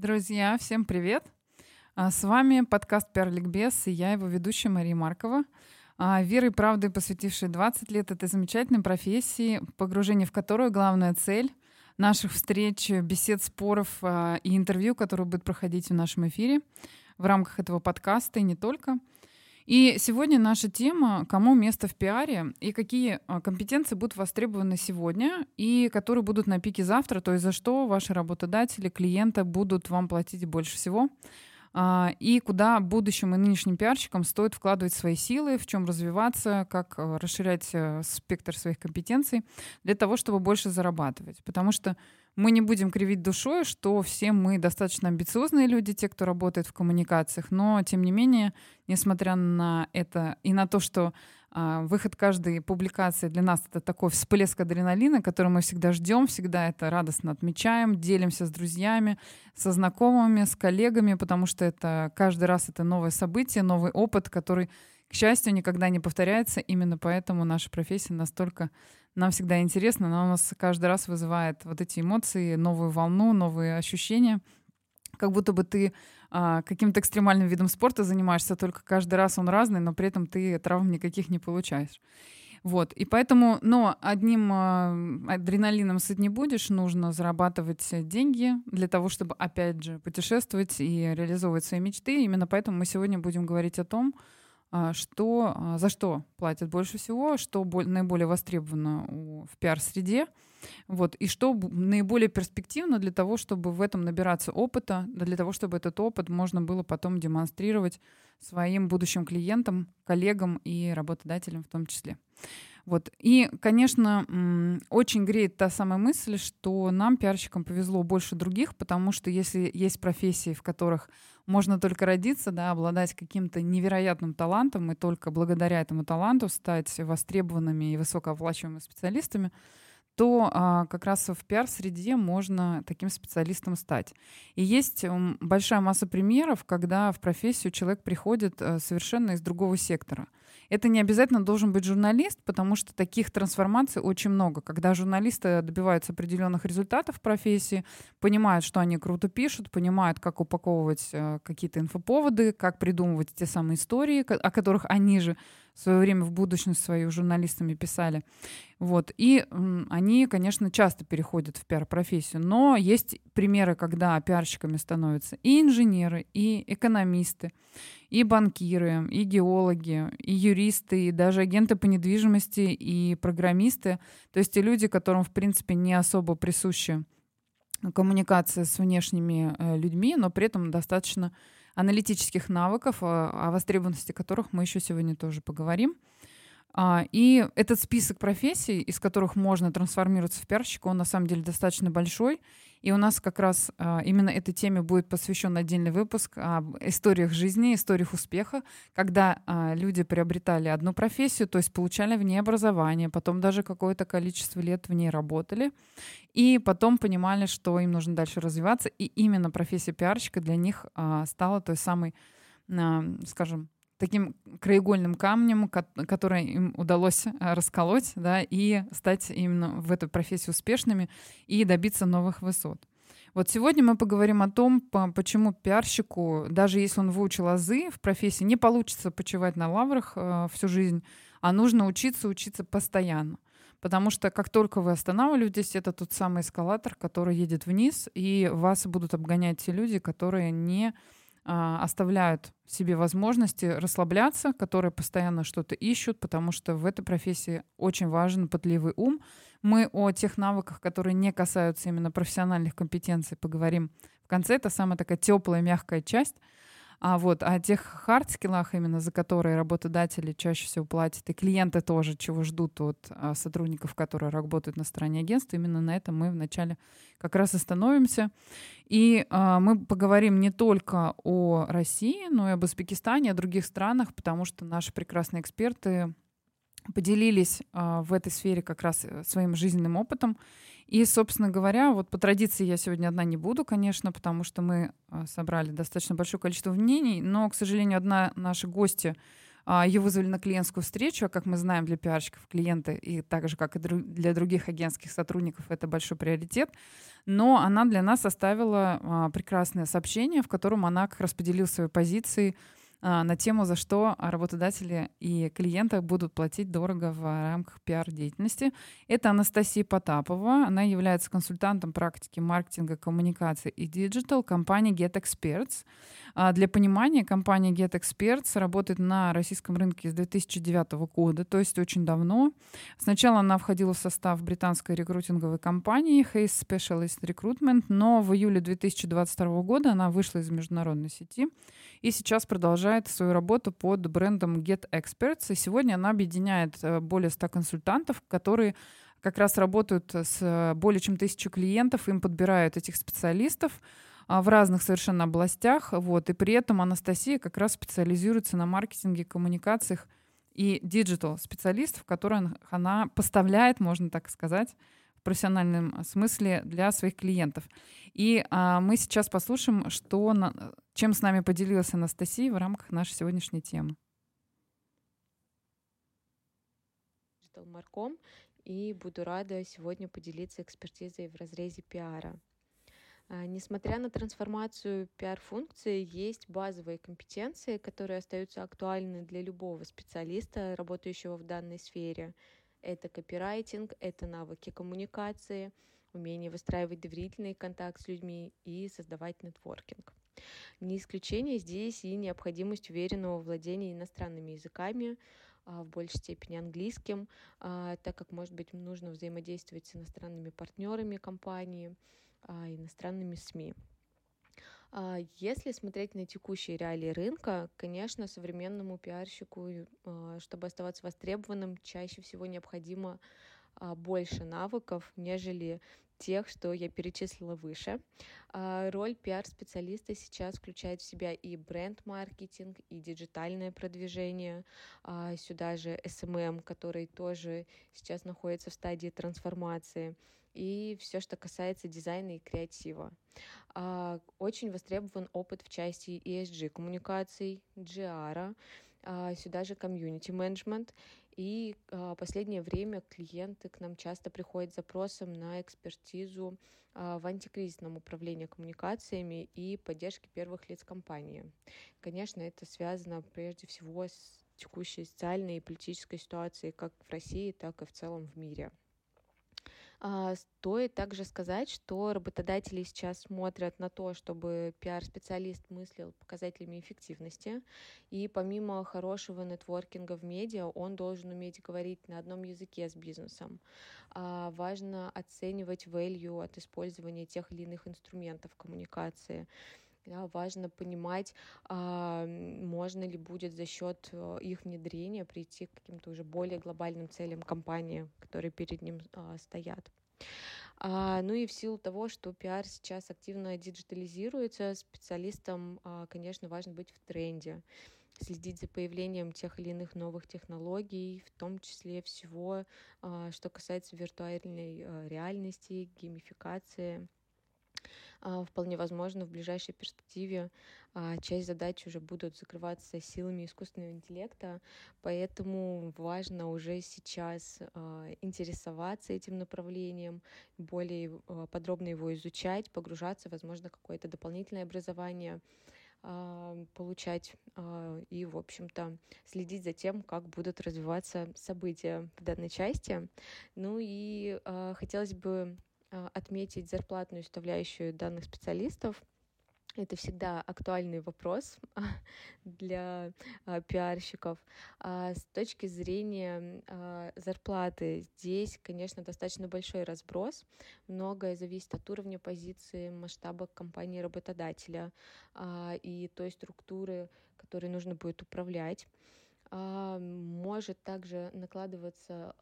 Друзья, всем привет! С вами подкаст «PR-ликбез» и я, его ведущая Мария Маркова. Верой и правдой посвятившие 20 лет этой замечательной профессии, погружение в которую главная цель наших встреч, бесед, споров и интервью, которые будут проходить в нашем эфире в рамках этого подкаста и не только. И сегодня наша тема «Кому место в пиаре» и какие компетенции будут востребованы сегодня и которые будут на пике завтра, то есть за что ваши работодатели, клиенты будут вам платить больше всего и куда будущим и нынешним пиарщикам стоит вкладывать свои силы, в чем развиваться, как расширять спектр своих компетенций для того, чтобы больше зарабатывать. Потому что мы не будем кривить душой, что все мы достаточно амбициозные люди, те, кто работает в коммуникациях, но, тем не менее, несмотря на это и на то, что выход каждой публикации для нас — это такой всплеск адреналина, который мы всегда ждем, всегда это радостно отмечаем, делимся с друзьями, со знакомыми, с коллегами, потому что это каждый раз это новое событие, новый опыт, который, к счастью, никогда не повторяется. Именно поэтому наша профессия настолько нам всегда интересна, она у нас каждый раз вызывает вот эти эмоции, новую волну, новые ощущения. Как будто бы ты каким-то экстремальным видом спорта занимаешься, только каждый раз он разный, но при этом ты травм никаких не получаешь. Вот. И поэтому, но одним адреналином сыт не будешь, нужно зарабатывать деньги для того, чтобы, опять же, путешествовать и реализовывать свои мечты. Именно поэтому мы сегодня будем говорить о том, за что платят больше всего, что наиболее востребовано в пиар-среде, вот, и что наиболее перспективно для того, чтобы в этом набираться опыта, для того, чтобы этот опыт можно было потом демонстрировать своим будущим клиентам, коллегам и работодателям в том числе. Вот. И, конечно, очень греет та самая мысль, что нам, пиарщикам, повезло больше других, потому что если есть профессии, в которых можно только родиться, да, обладать каким-то невероятным талантом и только благодаря этому таланту стать востребованными и высокооплачиваемыми специалистами, то как раз в пиар-среде можно таким специалистом стать. И есть большая масса примеров, когда в профессию человек приходит совершенно из другого сектора. Это не обязательно должен быть журналист, потому что таких трансформаций очень много. Когда журналисты добиваются определенных результатов в профессии, понимают, что они круто пишут, понимают, как упаковывать какие-то инфоповоды, как придумывать те самые истории, о которых они же в свое время в будущность свою журналистами писали. Вот. И они, конечно, часто переходят в пиар-профессию, но есть примеры, когда пиарщиками становятся и инженеры, и экономисты, и банкиры, и геологи, и юристы, и даже агенты по недвижимости, и программисты. То есть те люди, которым, в принципе, не особо присущи коммуникация с внешними людьми, но при этом достаточно аналитических навыков, о востребованности которых мы еще сегодня тоже поговорим. И этот список профессий, из которых можно трансформироваться в пиарщика, он на самом деле достаточно большой. И у нас как раз именно этой теме будет посвящен отдельный выпуск об историях жизни, историях успеха, когда люди приобретали одну профессию, то есть получали в ней образование, потом даже какое-то количество лет в ней работали, и потом понимали, что им нужно дальше развиваться. И именно профессия пиарщика для них стала той самой, скажем, таким краеугольным камнем, который им удалось расколоть, да, и стать именно в этой профессии успешными и добиться новых высот. Вот сегодня мы поговорим о том, почему пиарщику, даже если он выучил азы в профессии, не получится почивать на лаврах всю жизнь, а нужно учиться постоянно. Потому что как только вы останавливаетесь, это тот самый эскалатор, который едет вниз, и вас будут обгонять те люди, которые не оставляют себе возможности расслабляться, которые постоянно что-то ищут, потому что в этой профессии очень важен пытливый ум. Мы о тех навыках, которые не касаются именно профессиональных компетенций, поговорим в конце. Это самая такая теплая, мягкая часть. А о тех хардскиллах, именно за которые работодатели чаще всего платят, и клиенты тоже, чего ждут от сотрудников, которые работают на стороне агентства, именно на этом мы вначале как раз остановимся. И мы поговорим не только о России, но и об Узбекистане, о других странах, потому что наши прекрасные эксперты поделились в этой сфере как раз своим жизненным опытом. И, собственно говоря, вот по традиции я сегодня одна не буду, конечно, потому что мы собрали достаточно большое количество мнений, но, к сожалению, одна наша гостья Ее вызвали на клиентскую встречу, а как мы знаем, для пиарщиков клиенты, и так же, как и для других агентских сотрудников, это большой приоритет. Но она для нас составила прекрасное сообщение, в котором она как раз поделила свои позиции на тему, за что работодатели и клиенты будут платить дорого в рамках пиар-деятельности. Это Анастасия Потапова. Она является консультантом практики маркетинга, коммуникации и диджитал компании GetExperts. Для понимания, компания GetExperts работает на российском рынке с 2009 года, то есть очень давно. Сначала она входила в состав британской рекрутинговой компании Hays Specialist Recruitment, но в июле 2022 года она вышла из международной сети и сейчас продолжает свою работу под брендом GetExperts. И сегодня она объединяет более 100 консультантов, которые как раз работают с более чем 1000 клиентов, им подбирают этих специалистов в разных совершенно областях. Вот. И при этом Анастасия как раз специализируется на маркетинге, коммуникациях и диджитал-специалистов, которые она поставляет, можно так сказать, в профессиональном смысле для своих клиентов. И мы сейчас послушаем, чем с нами поделилась Анастасия в рамках нашей сегодняшней темы. Марком, и буду рада сегодня поделиться экспертизой в разрезе пиара. Несмотря на трансформацию пиар-функции, есть базовые компетенции, которые остаются актуальны для любого специалиста, работающего в данной сфере. Это копирайтинг, это навыки коммуникации, умение выстраивать доверительный контакт с людьми и создавать нетворкинг. Не исключение здесь и необходимость уверенного владения иностранными языками, в большей степени английским, так как, может быть, нужно взаимодействовать с иностранными партнерами компании, иностранными СМИ. Если смотреть на текущие реалии рынка, конечно, современному пиарщику, чтобы оставаться востребованным, чаще всего необходимо больше навыков, нежели тех, что я перечислила выше. Роль пиар-специалиста сейчас включает в себя и бренд-маркетинг, и диджитальное продвижение, сюда же SMM, который тоже сейчас находится в стадии трансформации, и все, что касается дизайна и креатива. Очень востребован опыт в части ESG, коммуникаций, GR, сюда же комьюнити-менеджмент. И в последнее время клиенты к нам часто приходят с запросом на экспертизу в антикризисном управлении коммуникациями и поддержке первых лиц компании. Конечно, это связано прежде всего с текущей социальной и политической ситуацией как в России, так и в целом в мире. Стоит также сказать, что работодатели сейчас смотрят на то, чтобы пиар-специалист мыслил показателями эффективности, и помимо хорошего нетворкинга в медиа, он должен уметь говорить на одном языке с бизнесом. Важно оценивать value от использования тех или иных инструментов коммуникации. Важно понимать, можно ли будет за счет их внедрения прийти к каким-то уже более глобальным целям компании, которые перед ним стоят. Ну и в силу того, что пиар сейчас активно диджитализируется, специалистам, конечно, важно быть в тренде, следить за появлением тех или иных новых технологий, в том числе всего, что касается виртуальной реальности, геймификации. Вполне возможно, в ближайшей перспективе часть задач уже будут закрываться силами искусственного интеллекта, поэтому важно уже сейчас интересоваться этим направлением, более подробно его изучать, погружаться, возможно, какое-то дополнительное образование получать и, в общем-то, следить за тем, как будут развиваться события в данной части. Ну и хотелось бы отметить зарплатную составляющую данных специалистов. Это всегда актуальный вопрос для пиарщиков. С точки зрения зарплаты здесь, конечно, достаточно большой разброс. Многое зависит от уровня позиции, масштаба компании работодателя и той структуры, которой нужно будет управлять. Может также накладываться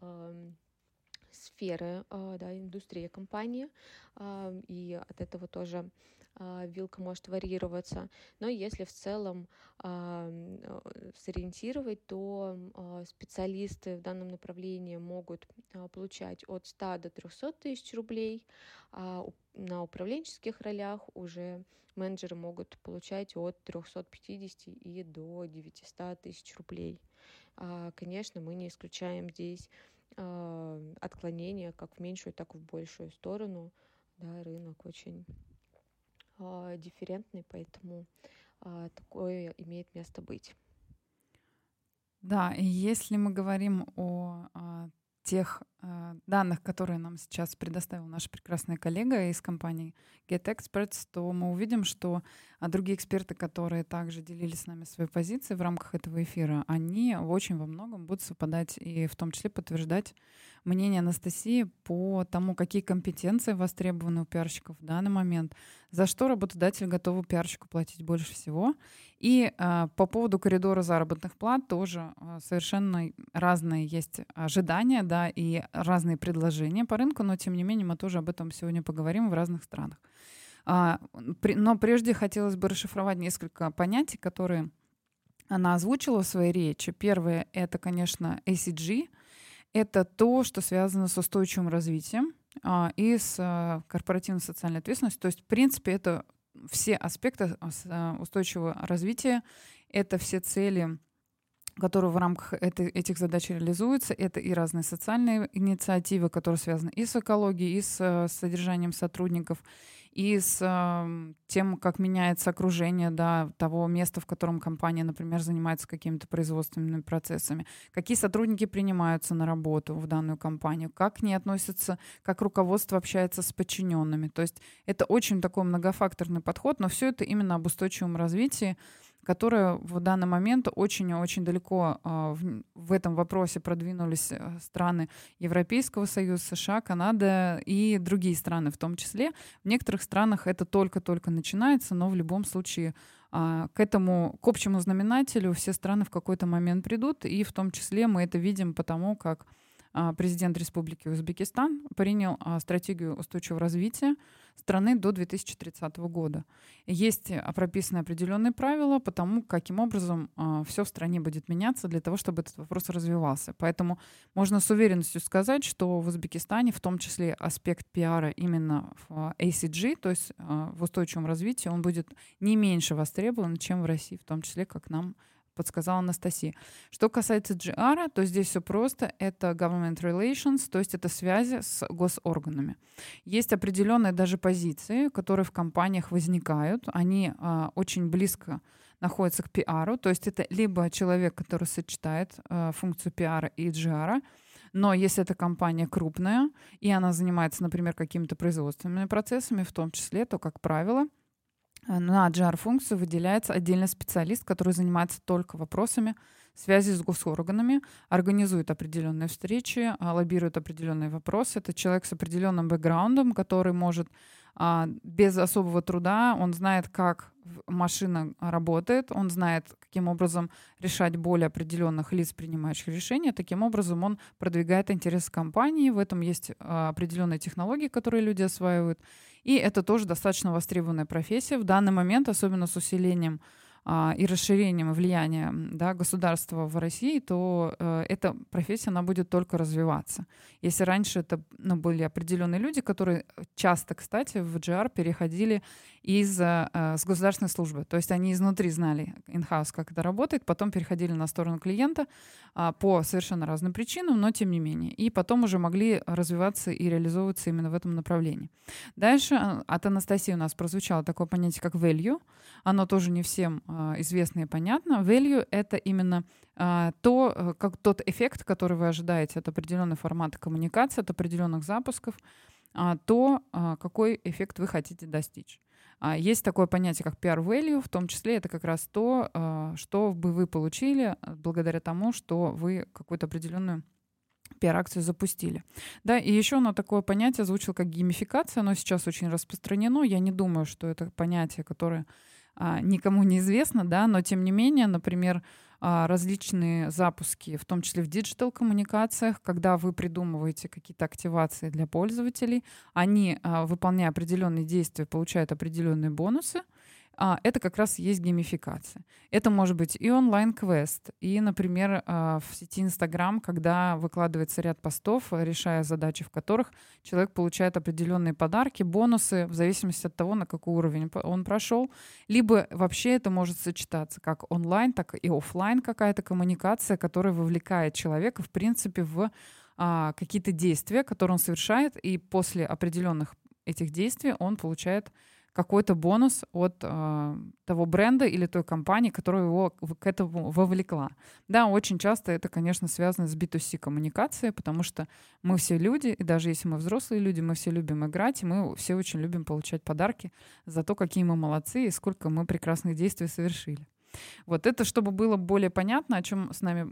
сферы, индустрии компании, и от этого тоже вилка может варьироваться. Но если в целом сориентировать, то специалисты в данном направлении могут получать от 100 до 300 тысяч рублей. На управленческих ролях уже менеджеры могут получать от 350 и до 900 тысяч рублей. Конечно, мы не исключаем здесь отклонения как в меньшую, так и в большую сторону. Да, рынок очень дифферентный, поэтому такое имеет место быть. Да, и если мы говорим о тех данных, которые нам сейчас предоставила наша прекрасная коллега из компании GetExperts, то мы увидим, что другие эксперты, которые также делили с нами свои позиции в рамках этого эфира, они очень во многом будут совпадать и в том числе подтверждать мнение Анастасии по тому, какие компетенции востребованы у пиарщиков в данный момент, за что работодатель готов пиарщику платить больше всего. И по поводу коридора заработных плат тоже совершенно разные есть ожидания, да, и разные предложения по рынку, но тем не менее мы тоже об этом сегодня поговорим в разных странах. Но прежде хотелось бы расшифровать несколько понятий, которые она озвучила в своей речи. Первое — это, конечно, ESG. Это то, что связано с устойчивым развитием и с корпоративной социальной ответственностью. То есть, в принципе, это все аспекты устойчивого развития, это все цели, которые в рамках этих задач реализуются. Это и разные социальные инициативы, которые связаны и с экологией, и с содержанием сотрудников, и с тем, как меняется окружение, да, того места, в котором компания, например, занимается какими-то производственными процессами, какие сотрудники принимаются на работу в данную компанию, как к ней относятся, как руководство общается с подчиненными. То есть это очень такой многофакторный подход, но все это именно об устойчивом развитии, которые в данный момент очень-очень далеко в этом вопросе продвинулись страны Европейского Союза, США, Канада и другие страны в том числе. В некоторых странах это только-только начинается, но в любом случае к общему знаменателю все страны в какой-то момент придут, и в том числе мы это видим потому, как президент Республики Узбекистан принял стратегию устойчивого развития страны до 2030 года. Есть прописаны определенные правила по тому, каким образом все в стране будет меняться для того, чтобы этот вопрос развивался. Поэтому можно с уверенностью сказать, что в Узбекистане в том числе аспект пиара именно в ESG, то есть в устойчивом развитии, он будет не меньше востребован, чем в России, в том числе, как нам подсказала Анастасия. Что касается GR, то здесь все просто. Это government relations, то есть это связи с госорганами. Есть определенные даже позиции, которые в компаниях возникают. Они очень близко находятся к пиару. То есть это либо человек, который сочетает функцию пиара и GR, но если эта компания крупная, и она занимается, например, какими-то производственными процессами, в том числе, то, как правило, на GR-функцию выделяется отдельный специалист, который занимается только вопросами связи с госорганами, организует определенные встречи, лоббирует определенные вопросы. Это человек с определенным бэкграундом, который может без особого труда, он знает, как машина работает, он знает, каким образом решать боли определенных лиц, принимающих решения. Таким образом, он продвигает интересы компании. В этом есть определенные технологии, которые люди осваивают. И это тоже достаточно востребованная профессия. В данный момент, особенно с усилением и расширением влияния, да, государства в России, то эта профессия, она будет только развиваться. Если раньше это, ну, были определенные люди, которые часто, кстати, в GR переходили с государственной службы. То есть они изнутри знали in-house, как это работает, потом переходили на сторону клиента по совершенно разным причинам, но тем не менее. И потом уже могли развиваться и реализовываться именно в этом направлении. Дальше от Анастасии у нас прозвучало такое понятие, как value. Оно тоже не всем известно и понятно. Value — это именно тот эффект, который вы ожидаете от определенного формата коммуникации, от определенных запусков, какой эффект вы хотите достичь. Есть такое понятие, как PR-value, в том числе это как раз то, что бы вы получили благодаря тому, что вы какую-то определенную пиар-акцию запустили. Да, и еще оно такое понятие озвучило, как геймификация, оно сейчас очень распространено. Я не думаю, что это понятие, которое никому не известно, да, но тем не менее, например, различные запуски, в том числе в диджитал-коммуникациях, когда вы придумываете какие-то активации для пользователей, они, выполняя определенные действия, получают определенные бонусы. Это как раз и есть геймификация. Это может быть и онлайн-квест, и, например, в сети Instagram, когда выкладывается ряд постов, решая задачи, в которых человек получает определенные подарки, бонусы, в зависимости от того, на какой уровень он прошел. Либо вообще это может сочетаться как онлайн, так и офлайн какая-то коммуникация, которая вовлекает человека, в принципе, в какие-то действия, которые он совершает, и после определенных этих действий он получает какой-то бонус от того бренда или той компании, которая его к этому вовлекла. Да, очень часто это, конечно, связано с B2C-коммуникацией, потому что мы все люди, и даже если мы взрослые люди, мы все любим играть, и мы все очень любим получать подарки за то, какие мы молодцы и сколько мы прекрасных действий совершили. Вот это, чтобы было более понятно, о чем с нами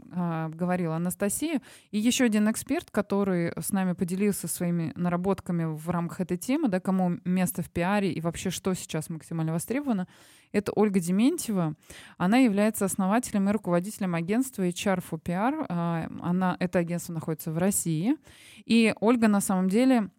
говорила Анастасия. И еще один эксперт, который с нами поделился своими наработками в рамках этой темы, да, кому место в пиаре и вообще что сейчас максимально востребовано, это Ольга Дементьева. Она является основателем и руководителем агентства HR4PR. Это агентство находится в России. И Ольга на самом деле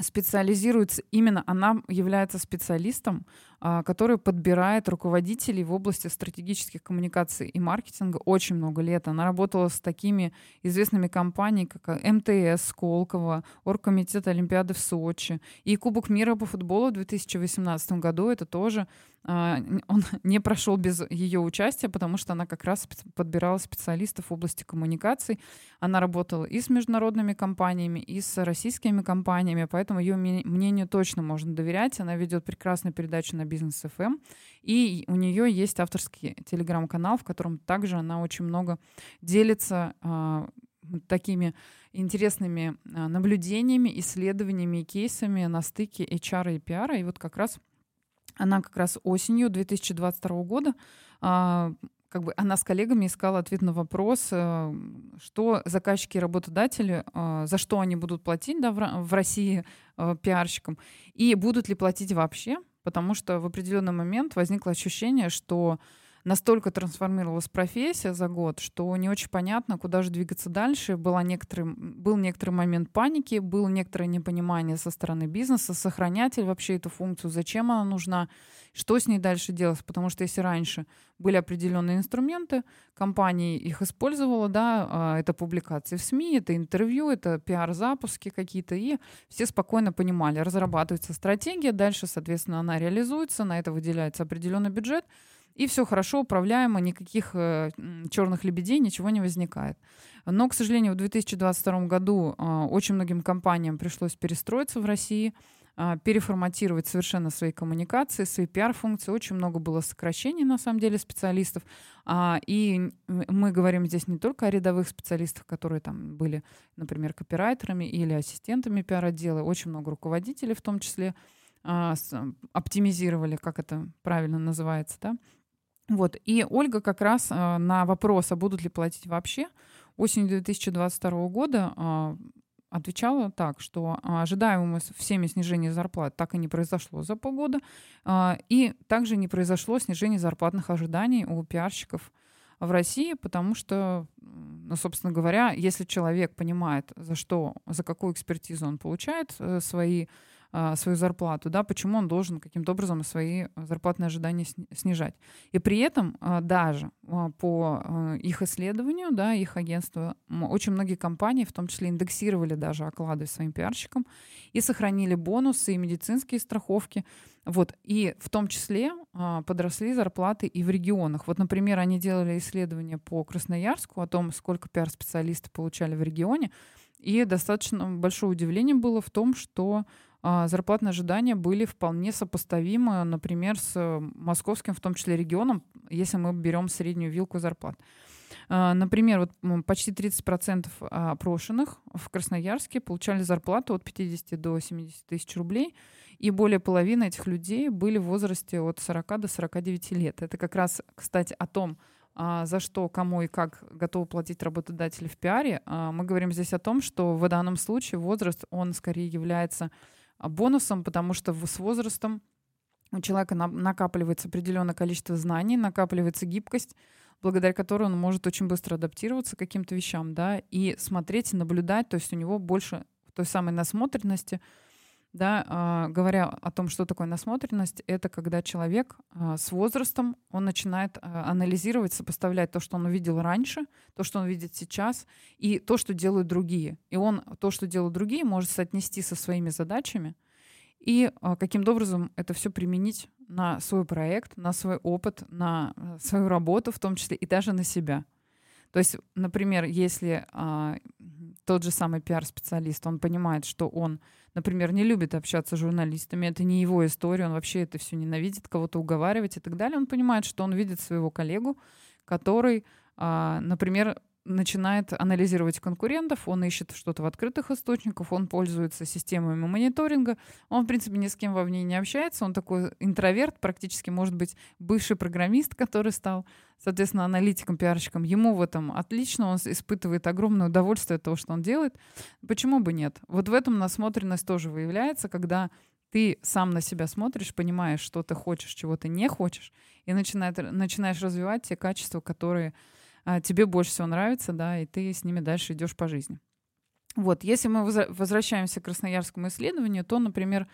специализируется, именно она является специалистом, который подбирает руководителей в области стратегических коммуникаций и маркетинга очень много лет. Она работала с такими известными компаниями, как МТС, Сколково, Оргкомитет Олимпиады в Сочи и Кубок мира по футболу в 2018 году. Это тоже он не прошел без ее участия, потому что она как раз подбирала специалистов в области коммуникаций. Она работала и с международными компаниями, и с российскими компаниями, поэтому ее мнению точно можно доверять. Она ведет прекрасную передачу на Бизнес ФМ. И у нее есть авторский телеграм-канал, в котором также она очень много делится такими интересными наблюдениями, исследованиями и кейсами на стыке HR и PR. И вот как раз она осенью 2022 года она с коллегами искала ответ на вопрос, что заказчики и работодатели, за что они будут платить, да, в России пиарщикам, и будут ли платить вообще. Потому что в определенный момент возникло ощущение, что настолько трансформировалась профессия за год, что не очень понятно, куда же двигаться дальше. Был некоторый момент паники, было некоторое непонимание со стороны бизнеса, сохранять ли вообще эту функцию, зачем она нужна, что с ней дальше делать. Потому что если раньше были определенные инструменты, компания их использовала, да, это публикации в СМИ, это интервью, это пиар-запуски какие-то, и все спокойно понимали, разрабатывается стратегия, дальше, соответственно, она реализуется, на это выделяется определенный бюджет, и все хорошо, управляемо, никаких черных лебедей, ничего не возникает. Но, к сожалению, в 2022 году очень многим компаниям пришлось перестроиться в России, переформатировать совершенно свои коммуникации, свои пиар-функции. Очень много было сокращений, на самом деле, специалистов. И мы говорим здесь не только о рядовых специалистах, которые там были, например, копирайтерами или ассистентами пиар-отдела. Очень много руководителей, в том числе, оптимизировали, как это правильно называется, да. Вот. И Ольга как раз на вопрос, а будут ли платить вообще, осенью 2022 года отвечала так, что ожидаемое всеми снижение зарплат так и не произошло за полгода, и также не произошло снижение зарплатных ожиданий у пиарщиков в России, потому что, собственно говоря, если человек понимает, за какую экспертизу он получает свою зарплату, да, почему он должен каким-то образом свои зарплатные ожидания снижать. И при этом даже по их исследованию, да, их агентству, очень многие компании, в том числе, индексировали даже оклады своим пиарщикам и сохранили бонусы и медицинские страховки. Вот. И в том числе подросли зарплаты и в регионах. Вот, например, они делали исследование по Красноярску о том, сколько пиар-специалистов получали в регионе, и достаточно большое удивление было в том, что зарплатные ожидания были вполне сопоставимы, например, с московским, в том числе, регионом, если мы берем среднюю вилку зарплат. Например, вот почти 30% опрошенных в Красноярске получали зарплату от 50 до 70 тысяч рублей, и более половины этих людей были в возрасте от 40 до 49 лет. Это как раз, кстати, о том, за что, кому и как готовы платить работодатели в пиаре. Мы говорим здесь о том, что в данном случае возраст, он скорее является бонусом, потому что с возрастом у человека накапливается определенное количество знаний, накапливается гибкость, благодаря которой он может очень быстро адаптироваться к каким-то вещам, да, и смотреть, и наблюдать, то есть у него больше той самой насмотренности, да, говоря о том, что такое насмотренность, это когда человек с возрастом, он начинает анализировать, сопоставлять то, что он увидел раньше, то, что он видит сейчас, и то, что делают другие. И он то, что делают другие, может соотнести со своими задачами и каким-то образом это все применить на свой проект, на свой опыт, на свою работу, в том числе и даже на себя. То есть, например, если тот же самый пиар-специалист, он понимает, что он, например, не любит общаться с журналистами, это не его история, он вообще это все ненавидит, кого-то уговаривать и так далее, он понимает, что он видит своего коллегу, который, например, начинает анализировать конкурентов, он ищет что-то в открытых источниках, он пользуется системами мониторинга, он, в принципе, ни с кем вовне не общается, он такой интроверт, практически, может быть, бывший программист, который стал, соответственно, аналитиком, пиарщиком. Ему в этом отлично, он испытывает огромное удовольствие от того, что он делает. Почему бы нет? Вот в этом насмотренность тоже выявляется, когда ты сам на себя смотришь, понимаешь, что ты хочешь, чего ты не хочешь, и начинаешь развивать те качества, которые тебе больше всего нравится, да, и ты с ними дальше идешь по жизни. Вот, если мы возвращаемся к красноярскому исследованию, то, например,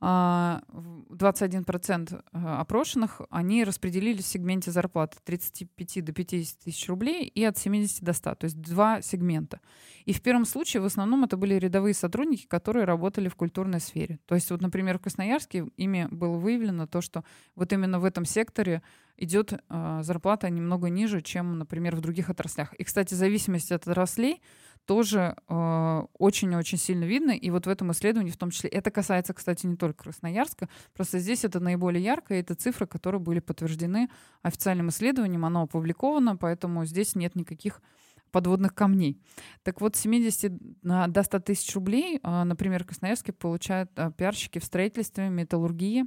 21% опрошенных, они распределились в сегменте зарплаты от 35 до 50 тысяч рублей и от 70 до 100, то есть два сегмента. И в первом случае в основном это были рядовые сотрудники, которые работали в культурной сфере. То есть, вот, например, в Красноярске ими было выявлено то, что вот именно в этом секторе идет зарплата немного ниже, чем, например, в других отраслях. И, кстати, зависимость от отраслей тоже очень-очень сильно видно. И вот в этом исследовании в том числе. Это касается, кстати, не только Красноярска. Просто здесь это наиболее ярко. И это цифры, которые были подтверждены официальным исследованием. Оно опубликовано, поэтому здесь нет никаких подводных камней. Так вот, с 70 до 100 тысяч рублей, например, в Красноярске получают пиарщики в строительстве, металлургии,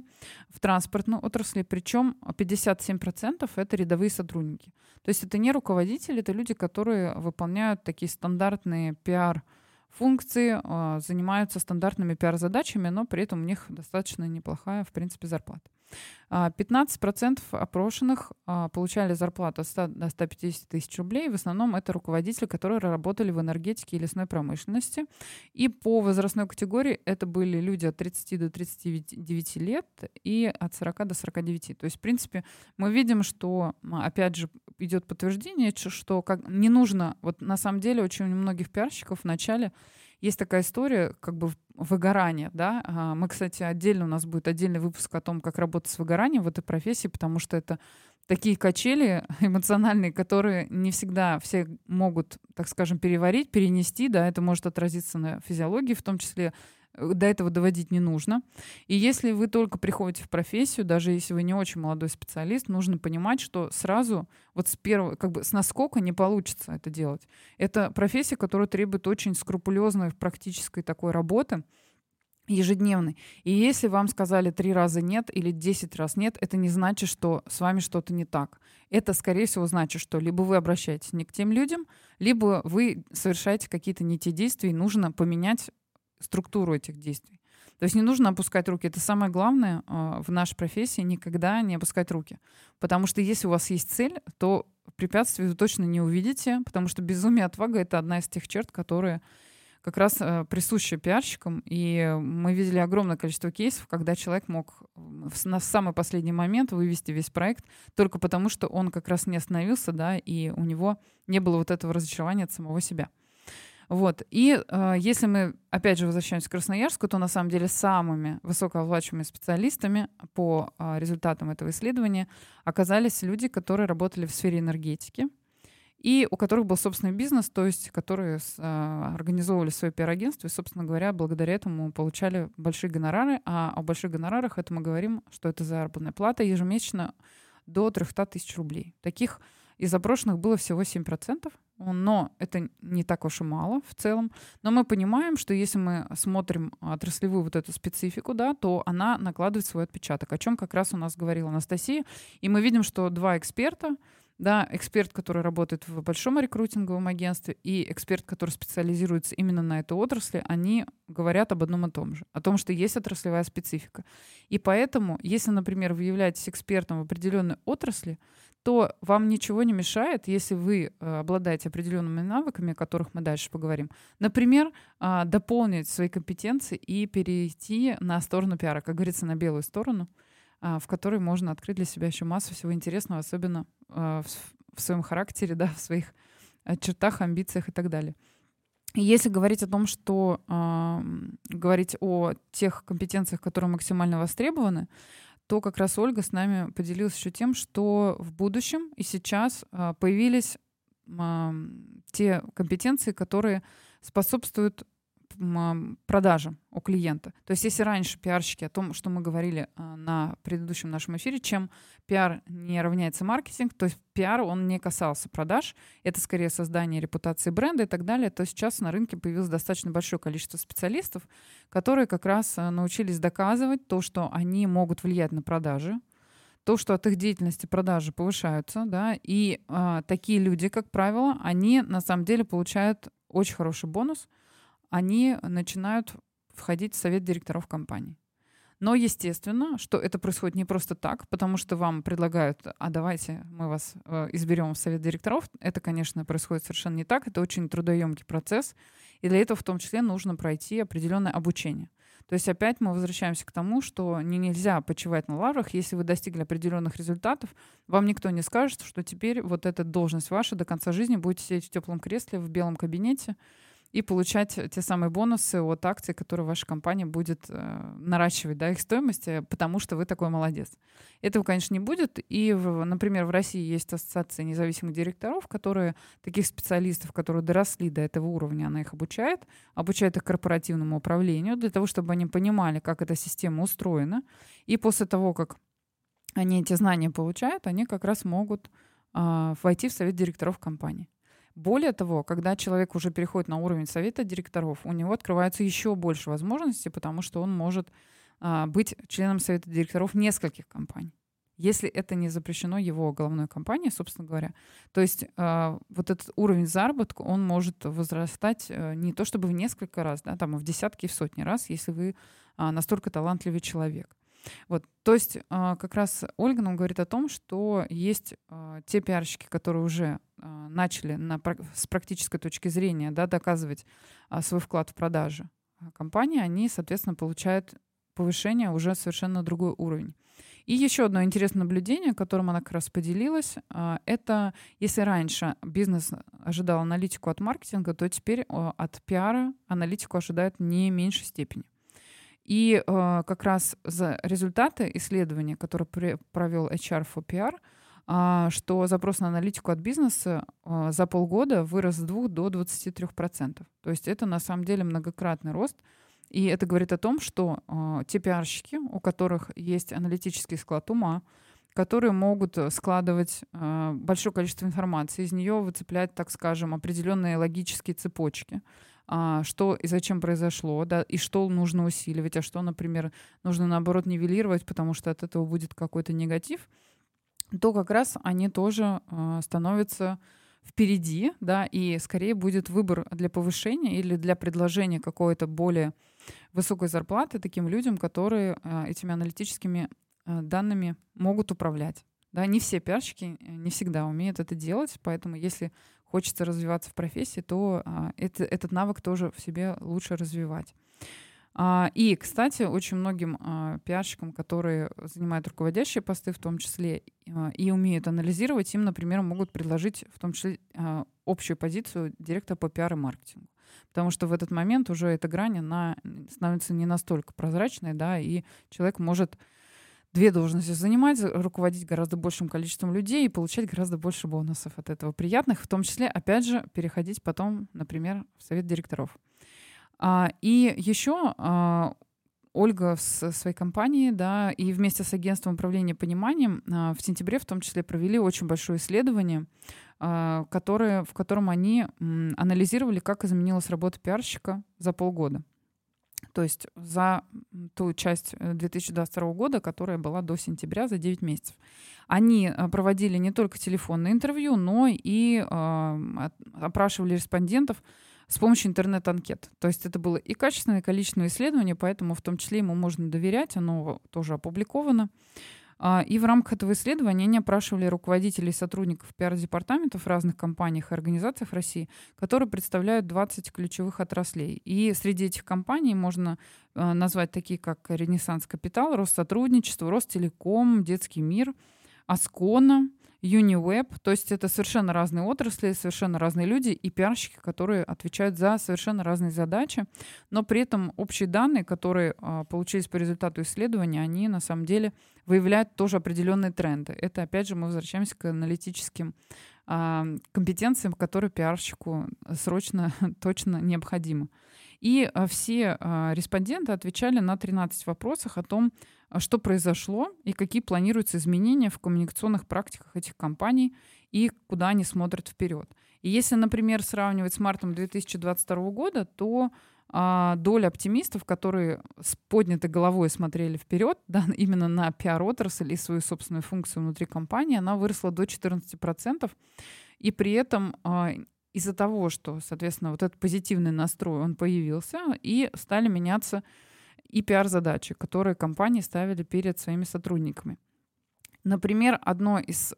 в транспортной отрасли, причем 57% — это рядовые сотрудники. То есть это не руководители, это люди, которые выполняют такие стандартные пиар-функции, занимаются стандартными пиар-задачами, но при этом у них достаточно неплохая, в принципе, зарплата. 15% опрошенных получали зарплату от 100 до 150 тысяч рублей. В основном это руководители, которые работали в энергетике и лесной промышленности. И по возрастной категории это были люди от 30 до 39 лет и от 40 до 49. То есть, в принципе, мы видим, что, опять же, идет подтверждение, что не нужно, вот на самом деле очень у многих пиарщиков вначале есть такая история, как бы выгорание, да. Мы, кстати, отдельно, у нас будет отдельный выпуск о том, как работать с выгоранием в этой профессии, потому что это такие качели эмоциональные, которые не всегда все могут, так скажем, переварить, перенести, да, это может отразиться на физиологии, в том числе до этого доводить не нужно. И если вы только приходите в профессию, даже если вы не очень молодой специалист, нужно понимать, что сразу вот с первого, как бы с наскока не получится это делать. Это профессия, которая требует очень скрупулезной практической такой работы, ежедневный. И если вам сказали 3 раза нет или 10 раз нет, это не значит, что с вами что-то не так. Это, скорее всего, значит, что либо вы обращаетесь не к тем людям, либо вы совершаете какие-то не те действия, и нужно поменять структуру этих действий. То есть не нужно опускать руки. Это самое главное в нашей профессии — никогда не опускать руки. Потому что если у вас есть цель, то препятствий вы точно не увидите, потому что безумие и отвага — это одна из тех черт, которые как раз присущи пиарщикам. И мы видели огромное количество кейсов, когда человек мог на самый последний момент вывести весь проект только потому, что он как раз не остановился, да, и у него не было вот этого разочарования от самого себя. Вот. И если мы, опять же, возвращаемся к Красноярску, то на самом деле самыми высокооплачиваемыми специалистами по результатам этого исследования оказались люди, которые работали в сфере энергетики и у которых был собственный бизнес, то есть которые организовывали свое пиар-агентство и, собственно говоря, благодаря этому получали большие гонорары. А о больших гонорарах это мы говорим, что это заработная плата ежемесячно до 300 тысяч рублей. Таких из опрошенных было всего 7%. Но это не так уж и мало в целом. Но мы понимаем, что если мы смотрим отраслевую вот эту специфику, да, то она накладывает свой отпечаток, о чем как раз у нас говорила Анастасия. И мы видим, что два эксперта да, эксперт, который работает в большом рекрутинговом агентстве, и эксперт, который специализируется именно на этой отрасли, они говорят об одном и том же, о том, что есть отраслевая специфика. И поэтому, если, например, вы являетесь экспертом в определенной отрасли, то вам ничего не мешает, если вы обладаете определенными навыками, о которых мы дальше поговорим, например, дополнить свои компетенции и перейти на сторону пиара, как говорится, на белую сторону, в которой можно открыть для себя еще массу всего интересного, особенно в своем характере, да, в своих чертах, амбициях и так далее. Если говорить о том, что говорить о тех компетенциях, которые максимально востребованы, то как раз Ольга с нами поделилась еще тем, что в будущем и сейчас появились те компетенции, которые способствуют продажам у клиента. То есть если раньше пиарщики, о том, что мы говорили на предыдущем нашем эфире, чем пиар не равняется маркетинг, то есть пиар, он не касался продаж, это скорее создание репутации бренда и так далее, то сейчас на рынке появилось достаточно большое количество специалистов, которые как раз научились доказывать то, что они могут влиять на продажи, то, что от их деятельности продажи повышаются, да, и такие люди, как правило, они на самом деле получают очень хороший бонус, они начинают входить в совет директоров компании. Но, естественно, что это происходит не просто так, потому что вам предлагают, а давайте мы вас изберем в совет директоров. Это, конечно, происходит совершенно не так. Это очень трудоемкий процесс. И для этого в том числе нужно пройти определенное обучение. То есть опять мы возвращаемся к тому, что нельзя почивать на лаврах. Если вы достигли определенных результатов, вам никто не скажет, что теперь вот эта должность ваша до конца жизни будете сидеть в теплом кресле, в белом кабинете, и получать те самые бонусы от акций, которые ваша компания будет наращивать, да, их стоимость, потому что вы такой молодец. Этого, конечно, не будет. И, например, в России есть ассоциация независимых директоров, которые таких специалистов, которые доросли до этого уровня, она их обучает, обучает их корпоративному управлению для того, чтобы они понимали, как эта система устроена. И после того, как они эти знания получают, они как раз могут войти в совет директоров компании. Более того, когда человек уже переходит на уровень совета директоров, у него открывается еще больше возможностей, потому что он может быть членом совета директоров нескольких компаний, если это не запрещено его головной компанией, собственно говоря. То есть вот этот уровень заработка, он может возрастать не то чтобы в несколько раз, да, там, в десятки и в сотни раз, если вы настолько талантливый человек. Вот. То есть как раз Ольга нам говорит о том, что есть те пиарщики, которые уже начали с практической точки зрения, да, доказывать свой вклад в продажи компании, они, соответственно, получают повышение уже совершенно другой уровень. И еще одно интересное наблюдение, которым она как раз поделилась, это если раньше бизнес ожидал аналитику от маркетинга, то теперь от пиара аналитику ожидают не меньшей степени. И как раз за результаты исследования, которое провел HR4PR, что запрос на аналитику от бизнеса за полгода вырос с 2 до 23%. То есть это на самом деле многократный рост. И это говорит о том, что те пиарщики, у которых есть аналитический склад ума, которые могут складывать большое количество информации, из нее выцеплять, так скажем, определенные логические цепочки, что и зачем произошло, да, и что нужно усиливать, а что, например, нужно, наоборот, нивелировать, потому что от этого будет какой-то негатив, то как раз они тоже становятся впереди, да, и скорее будет выбор для повышения или для предложения какой-то более высокой зарплаты таким людям, которые этими аналитическими данными могут управлять. Да, не все пиарщики не всегда умеют это делать, поэтому если хочется развиваться в профессии, то этот навык тоже в себе лучше развивать. И, кстати, очень многим пиарщикам, которые занимают руководящие посты в том числе и умеют анализировать, им, например, могут предложить в том числе общую позицию директора по пиар и маркетингу. Потому что в этот момент уже эта грань она становится не настолько прозрачной, да, и человек может две должности занимать, руководить гораздо большим количеством людей и получать гораздо больше бонусов от этого приятных, в том числе, опять же, переходить потом, например, в совет директоров. И еще Ольга с своей компанией, да, и вместе с агентством управления пониманием в сентябре в том числе провели очень большое исследование, в котором они анализировали, как изменилась работа пиарщика за полгода. То есть за ту часть 2022 года, которая была до сентября, за 9 месяцев. Они проводили не только телефонные интервью, но и опрашивали респондентов с помощью интернет-анкет. То есть это было и качественное, и количественное исследование, поэтому в том числе ему можно доверять, оно тоже опубликовано. И в рамках этого исследования они опрашивали руководителей, сотрудников пиар-департаментов в разных компаниях и организациях России, которые представляют 20 ключевых отраслей. И среди этих компаний можно назвать такие, как «Ренессанс Капитал», «Россотрудничество», «Ростелеком», «Детский мир», «Аскона», Uni-Web, то есть это совершенно разные отрасли, совершенно разные люди и пиарщики, которые отвечают за совершенно разные задачи, но при этом общие данные, которые получились по результату исследования, они на самом деле выявляют тоже определенные тренды. Это, опять же, мы возвращаемся к аналитическим компетенциям, которые пиарщику срочно, точно необходимы. И все респонденты отвечали на 13 вопросов о том, что произошло и какие планируются изменения в коммуникационных практиках этих компаний и куда они смотрят вперед. И если, например, сравнивать с мартом 2022 года, то доля оптимистов, которые с поднятой головой смотрели вперед, да, именно на пиар-отрасль и свою собственную функцию внутри компании, она выросла до 14%. И при этом из-за того, что, соответственно, вот этот позитивный настрой, он появился, и стали меняться и пиар-задачи, которые компании ставили перед своими сотрудниками. Например, одно из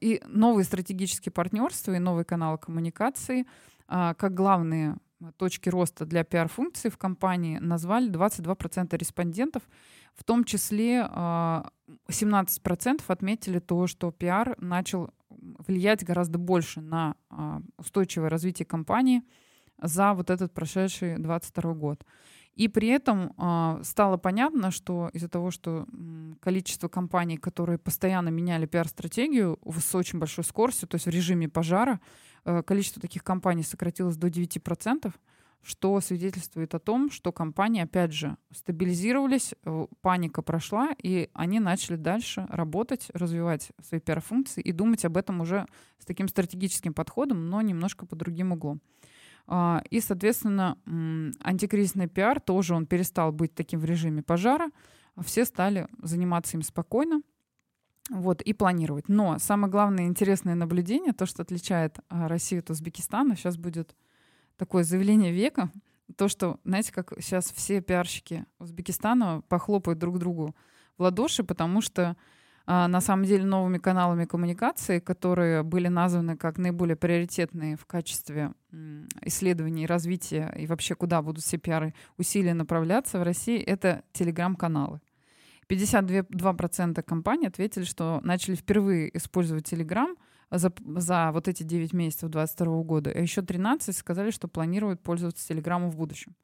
и новые стратегические партнерства и новые каналы коммуникации как главные точки роста для пиар-функций в компании назвали 22% респондентов, в том числе 17% отметили то, что пиар начал влиять гораздо больше на устойчивое развитие компании за вот этот прошедший 2022 год. И при этом стало понятно, что из-за того, что количество компаний, которые постоянно меняли пиар-стратегию с очень большой скоростью, то есть в режиме пожара, количество таких компаний сократилось до 9%, что свидетельствует о том, что компании, опять же, стабилизировались, паника прошла, и они начали дальше работать, развивать свои пиар-функции и думать об этом уже с таким стратегическим подходом, но немножко под другим углом. И, соответственно, антикризисный пиар тоже он перестал быть таким в режиме пожара, все стали заниматься им спокойно. Вот, и планировать. Но самое главное интересное наблюдение, то, что отличает Россию от Узбекистана, сейчас будет такое заявление века, то, что, знаете, как сейчас все пиарщики Узбекистана похлопают друг другу в ладоши, потому что на самом деле новыми каналами коммуникации, которые были названы как наиболее приоритетные в качестве исследований, развития и вообще куда будут все пиары усилия направляться в России, это телеграм-каналы. 52% компаний ответили, что начали впервые использовать Telegram за вот эти 9 месяцев 2022 года, а еще 13% сказали, что планируют пользоваться Telegram в будущем.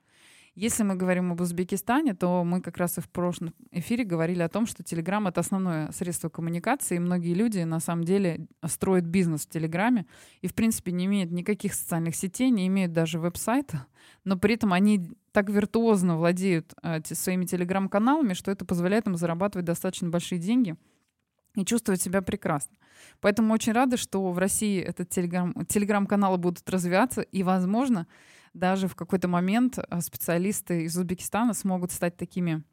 Если мы говорим об Узбекистане, то мы как раз и в прошлом эфире говорили о том, что Telegram — это основное средство коммуникации, и многие люди на самом деле строят бизнес в Телеграме и, в принципе, не имеют никаких социальных сетей, не имеют даже веб-сайта, но при этом они так виртуозно владеют своими Telegram-каналами, что это позволяет им зарабатывать достаточно большие деньги и чувствовать себя прекрасно. Поэтому очень рада, что в России этот телеграм-каналы будут развиваться, и, возможно, даже в какой-то момент специалисты из Узбекистана смогут стать такими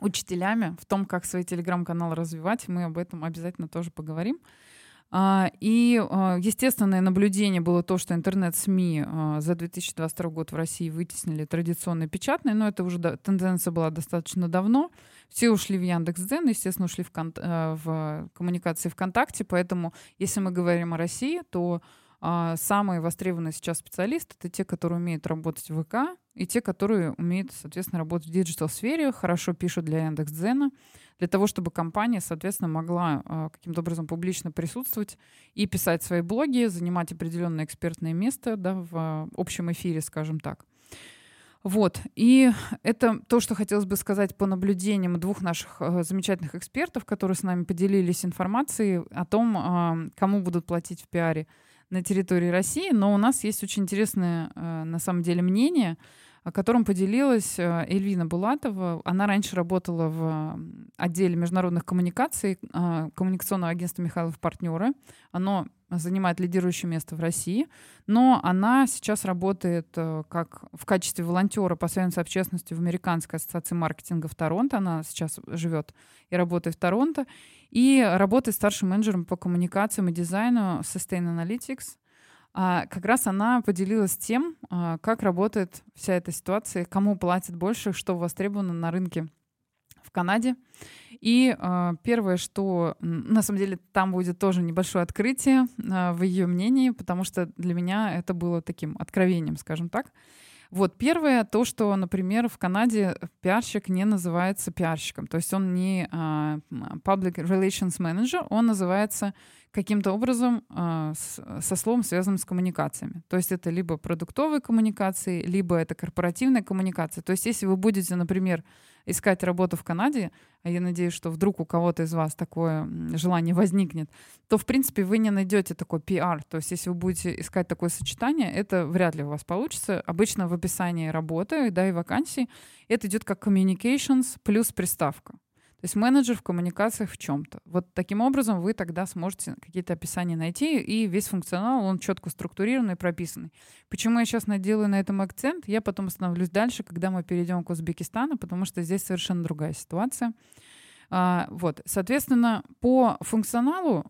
учителями в том, как свои телеграм-каналы развивать. Мы об этом обязательно тоже поговорим. И естественное наблюдение было то, что интернет-СМИ за 2022 год в России вытеснили традиционные печатные, но это уже тенденция была достаточно давно. Все ушли в Яндекс.Дзен, естественно, ушли в коммуникации ВКонтакте, поэтому если мы говорим о России, то самые востребованные сейчас специалисты — это те, которые умеют работать в ВК, и те, которые умеют, соответственно, работать в диджитал-сфере, хорошо пишут для Яндекс.Дзена, для того, чтобы компания, соответственно, могла каким-то образом публично присутствовать и писать свои блоги, занимать определенное экспертное место, да, в общем эфире, скажем так. Вот. И это то, что хотелось бы сказать по наблюдениям двух наших замечательных экспертов, которые с нами поделились информацией о том, кому будут платить в пиаре на территории России, но у нас есть очень интересное, на самом деле, мнение о котором поделилась Эльвина Булатова. Она раньше работала в отделе международных коммуникаций коммуникационного агентства «Михайлов-Партнеры». Оно занимает лидирующее место в России, но она сейчас работает как в качестве волонтера по связям с общественностью в Американской ассоциации маркетинга в Торонто. Она сейчас живет и работает в Торонто. И работает старшим менеджером по коммуникациям и дизайну Sustain Analytics. Как раз она поделилась тем, как работает вся эта ситуация, кому платят больше, что востребовано на рынке в Канаде. И первое, что на самом деле там будет тоже небольшое открытие в ее мнении, потому что для меня это было таким откровением, скажем так. Вот первое, то, что, например, в Канаде пиарщик не называется пиарщиком, то есть он не public relations manager, он называется каким-то образом со словом, связанным с коммуникациями. То есть это либо продуктовые коммуникации, либо это корпоративная коммуникация. То есть если вы будете, например, искать работу в Канаде, а я надеюсь, что вдруг у кого-то из вас такое желание возникнет, то, в принципе, вы не найдете такой PR. То есть если вы будете искать такое сочетание, это вряд ли у вас получится. Обычно в описании работы, да, и вакансий это идет как communications плюс приставка. То есть менеджер в коммуникациях в чем-то. Вот таким образом вы тогда сможете какие-то описания найти, и весь функционал, он четко структурированный, прописанный. Почему я сейчас делаю на этом акцент? Я потом остановлюсь дальше, когда мы перейдем к Узбекистану, потому что здесь совершенно другая ситуация. Вот. Соответственно, по функционалу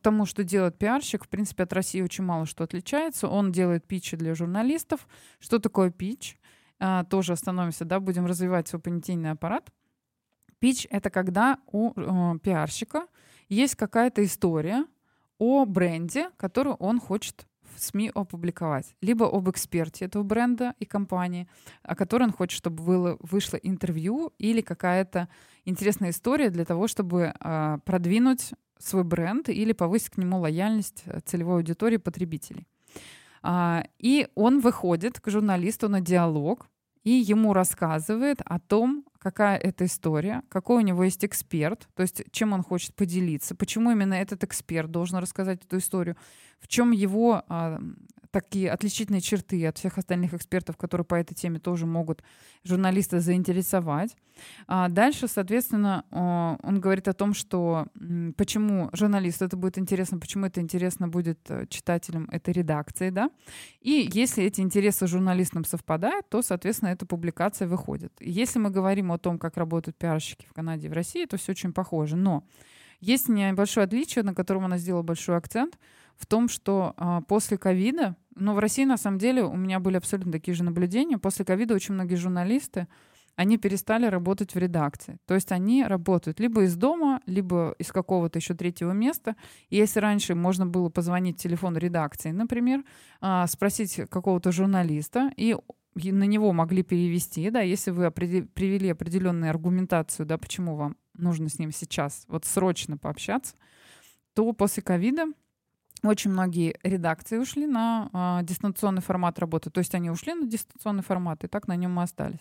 тому, что делает пиарщик, в принципе, от России очень мало что отличается. Он делает питчи для журналистов. Что такое питч? Тоже остановимся, да, будем развивать свой понятийный аппарат. Питч — это когда у пиарщика есть какая-то история о бренде, которую он хочет в СМИ опубликовать, либо об эксперте этого бренда и компании, о которой он хочет, чтобы вышло интервью или какая-то интересная история для того, чтобы продвинуть свой бренд или повысить к нему лояльность целевой аудитории потребителей. И он выходит к журналисту на диалог и ему рассказывает о том, какая это история, какой у него есть эксперт, то есть чем он хочет поделиться, почему именно этот эксперт должен рассказать эту историю, в чем его такие отличительные черты от всех остальных экспертов, которые по этой теме тоже могут журналиста заинтересовать. Дальше, соответственно, он говорит о том, что почему журналисту это будет интересно, почему это интересно будет читателям этой редакции, да? И если эти интересы журналистам совпадают, то, соответственно, эта публикация выходит. Если мы говорим о том, как работают пиарщики в Канаде и в России, то все очень похоже. Но есть небольшое отличие, на котором она сделала большой акцент, в том, что после ковида, но в России, на самом деле, у меня были абсолютно такие же наблюдения, после ковида очень многие журналисты, они перестали работать в редакции. То есть они работают либо из дома, либо из какого-то еще третьего места. И если раньше можно было позвонить в телефон редакции, например, спросить какого-то журналиста, и на него могли перевести, да, если вы привели определенную аргументацию, да, почему вам нужно с ним сейчас вот срочно пообщаться, то после ковида очень многие редакции ушли на дистанционный формат работы. То есть они ушли на дистанционный формат, и так на нем и остались.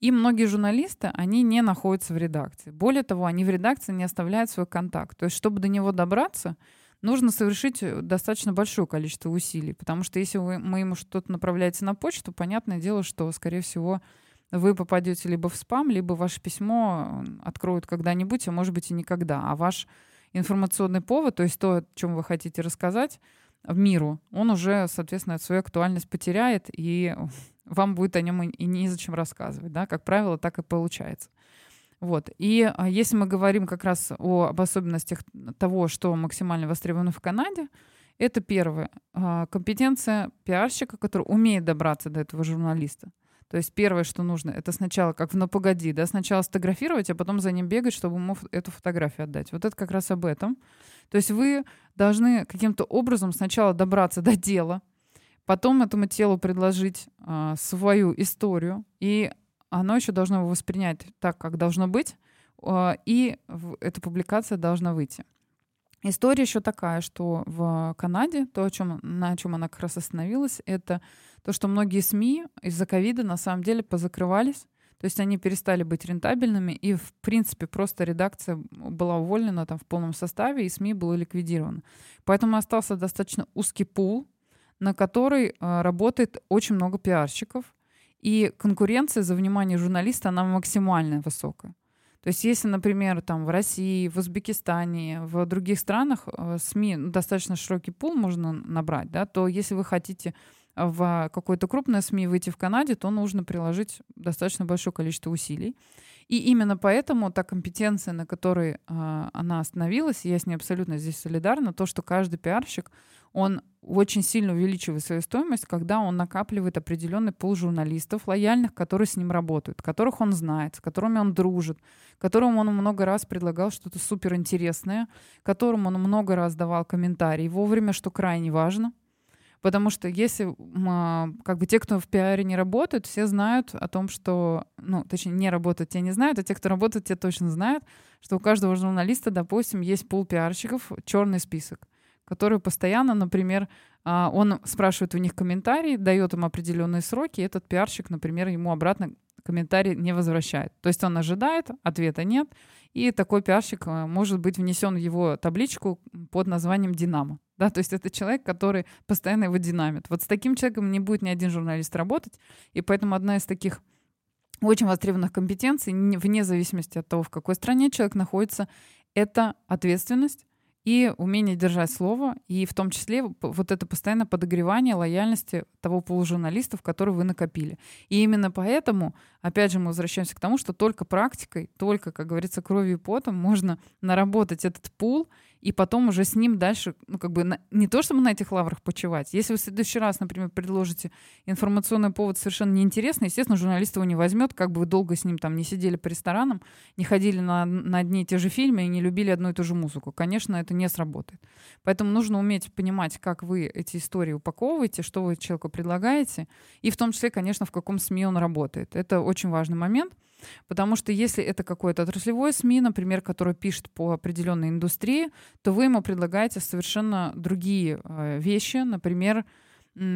И многие журналисты, они не находятся в редакции. Более того, они в редакции не оставляют свой контакт. То есть чтобы до него добраться, нужно совершить достаточно большое количество усилий. Потому что если мы ему что-то направляете на почту, понятное дело, что, скорее всего, вы попадете либо в спам, либо ваше письмо откроют когда-нибудь, а может быть и никогда. А ваш информационный повод, то есть то, о чем вы хотите рассказать миру, он уже, соответственно, свою актуальность потеряет, и вам будет о нем и незачем рассказывать. Да? Как правило, так и получается. Вот. И если мы говорим как раз об особенностях того, что максимально востребовано в Канаде, это первое. Компетенция пиарщика, который умеет добраться до этого журналиста. То есть первое, что нужно, это сначала, как в «Ну, погоди», да, сначала сфотографировать, а потом за ним бегать, чтобы ему эту фотографию отдать. Вот это как раз об этом. То есть вы должны каким-то образом сначала добраться до дела, потом этому телу предложить свою историю, и оно еще должно его воспринять так, как должно быть, и эта публикация должна выйти. История еще такая, что в Канаде, на чем она как раз остановилась, это то, что многие СМИ из-за ковида на самом деле позакрывались, то есть они перестали быть рентабельными, и, в принципе, просто редакция была уволена там в полном составе, и СМИ было ликвидировано. Поэтому остался достаточно узкий пул, на который работает очень много пиарщиков, И конкуренция за внимание журналиста, она максимально высокая. То есть если, например, там, в России, в Узбекистане, в других странах СМИ достаточно широкий пул можно набрать, да, то если вы хотите в какое-то крупное СМИ выйти в Канаде, то нужно приложить достаточно большое количество усилий. И именно поэтому та компетенция, на которой она остановилась, я с ней абсолютно здесь солидарна, то, что каждый пиарщик, он очень сильно увеличивает свою стоимость, когда он накапливает определенный пул журналистов лояльных, которые с ним работают, которых он знает, с которыми он дружит, которым он много раз предлагал что-то суперинтересное, которым он много раз давал комментарии вовремя, что крайне важно. Потому что если как бы те, кто в пиаре не работают, все знают о том, что... Ну, точнее, не работают, те не знают, а те, кто работают, те точно знают, что у каждого журналиста, допустим, есть пул пиарщиков, черный список, которые постоянно, например, он спрашивает у них комментарии, дает им определенные сроки, и этот пиарщик, например, ему обратно комментарий не возвращает. То есть он ожидает, ответа нет, и такой пиарщик может быть внесен в его табличку под названием «Динамо». Да, то есть это человек, который постоянно его динамит. Вот с таким человеком не будет ни один журналист работать, и поэтому одна из таких очень востребованных компетенций, вне зависимости от того, в какой стране человек находится, это ответственность и умение держать слово, и в том числе вот это постоянное подогревание лояльности того пула журналистов, которые вы накопили. И именно поэтому, опять же, мы возвращаемся к тому, что только практикой, только, как говорится, кровью и потом можно наработать этот пул, и потом уже с ним дальше, ну, как бы не то чтобы на этих лаврах почивать. Если вы в следующий раз, например, предложите информационный повод совершенно неинтересный, естественно, журналист его не возьмет, как бы вы долго с ним там не сидели по ресторанам, не ходили на одни и те же фильмы и не любили одну и ту же музыку. Конечно, это не сработает. Поэтому нужно уметь понимать, как вы эти истории упаковываете, что вы человеку предлагаете, и в том числе, конечно, в каком СМИ он работает. Это очень важный момент. Потому что если это какое-то отраслевое СМИ, например, которое пишет по определенной индустрии, то вы ему предлагаете совершенно другие вещи, например,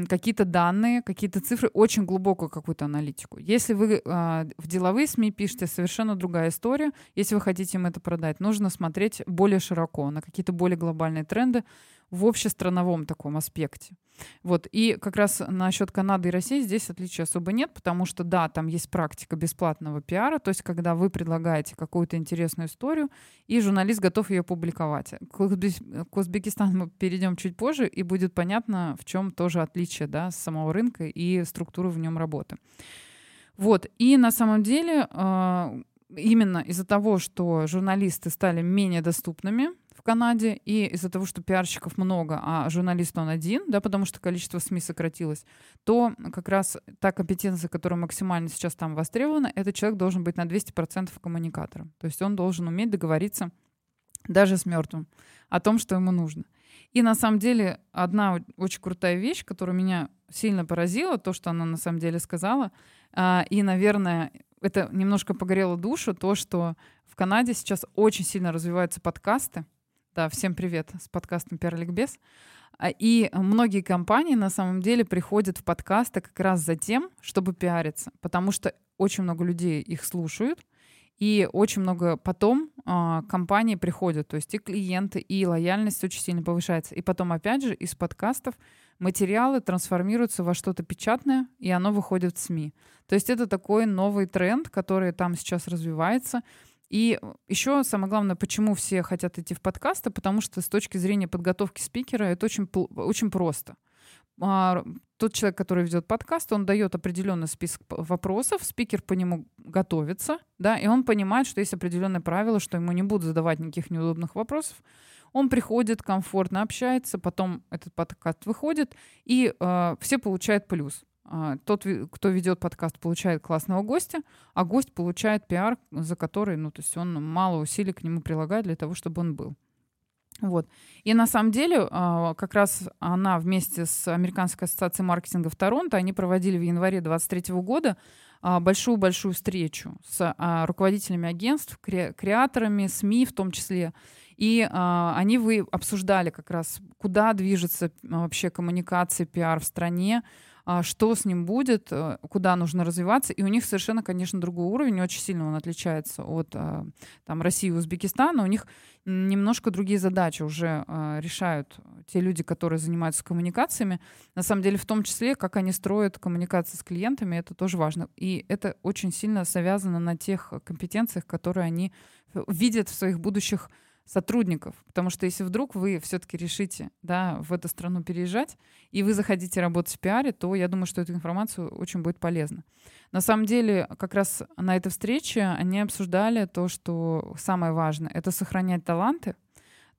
какие-то данные, какие-то цифры, очень глубокую какую-то аналитику. Если вы в деловые СМИ пишете, совершенно другая история. Если вы хотите им это продать, нужно смотреть более широко на какие-то более глобальные тренды в общестрановом таком аспекте. Вот. И как раз насчет Канады и России здесь отличий особо нет, потому что, да, там есть практика бесплатного пиара, то есть когда вы предлагаете какую-то интересную историю, и журналист готов ее публиковать. К Узбекистану мы перейдем чуть позже, и будет понятно, в чем тоже отличие, да, самого рынка и структуры в нем работы. Вот. И на самом деле именно из-за того, что журналисты стали менее доступными в Канаде, и из-за того, что пиарщиков много, а журналист он один, да, потому что количество СМИ сократилось, то как раз та компетенция, которая максимально сейчас там востребована, этот человек должен быть на 200% коммуникатором. То есть он должен уметь договориться даже с мертвым о том, что ему нужно. И на самом деле одна очень крутая вещь, которая меня сильно поразила, то, что она на самом деле сказала, и, наверное, это немножко погрело душу, то, что в Канаде сейчас очень сильно развиваются подкасты. Да, всем привет с подкастом «PR-ликбез». И многие компании на самом деле приходят в подкасты как раз за тем, чтобы пиариться, потому что очень много людей их слушают, и очень много потом компании приходят, то есть и клиенты, и лояльность очень сильно повышается. И потом, опять же, из подкастов материалы трансформируются во что-то печатное, и оно выходит в СМИ. То есть это такой новый тренд, который там сейчас развивается. И еще самое главное, почему все хотят идти в подкасты, потому что с точки зрения подготовки спикера это очень просто. Тот человек, который ведет подкаст, он дает определенный список вопросов, спикер по нему готовится, да, и он понимает, что есть определенные правила, что ему не будут задавать никаких неудобных вопросов. Он приходит, комфортно общается, потом этот подкаст выходит, и все получают плюс. Тот, кто ведет подкаст, получает классного гостя, а гость получает пиар, за который, ну, то есть он мало усилий к нему прилагает для того, чтобы он был. Вот. И на самом деле как раз она вместе с Американской ассоциацией маркетинга в Торонто, они проводили в январе 2023 года большую-большую встречу с руководителями агентств, креаторами, СМИ в том числе. И они обсуждали как раз, куда движется вообще коммуникация, пиар в стране, что с ним будет, куда нужно развиваться. И у них совершенно, конечно, другой уровень. Очень сильно он отличается от там, России и Узбекистана. У них немножко другие задачи уже решают те люди, которые занимаются коммуникациями, на самом деле в том числе, как они строят коммуникации с клиентами, это тоже важно. И это очень сильно завязано на тех компетенциях, которые они видят в своих будущих сотрудников. Потому что если вдруг вы все-таки решите, да, в эту страну переезжать, и вы захотите работать в пиаре, то я думаю, что эту информацию очень будет полезна. На самом деле, как раз на этой встрече они обсуждали то, что самое важное — это сохранять таланты.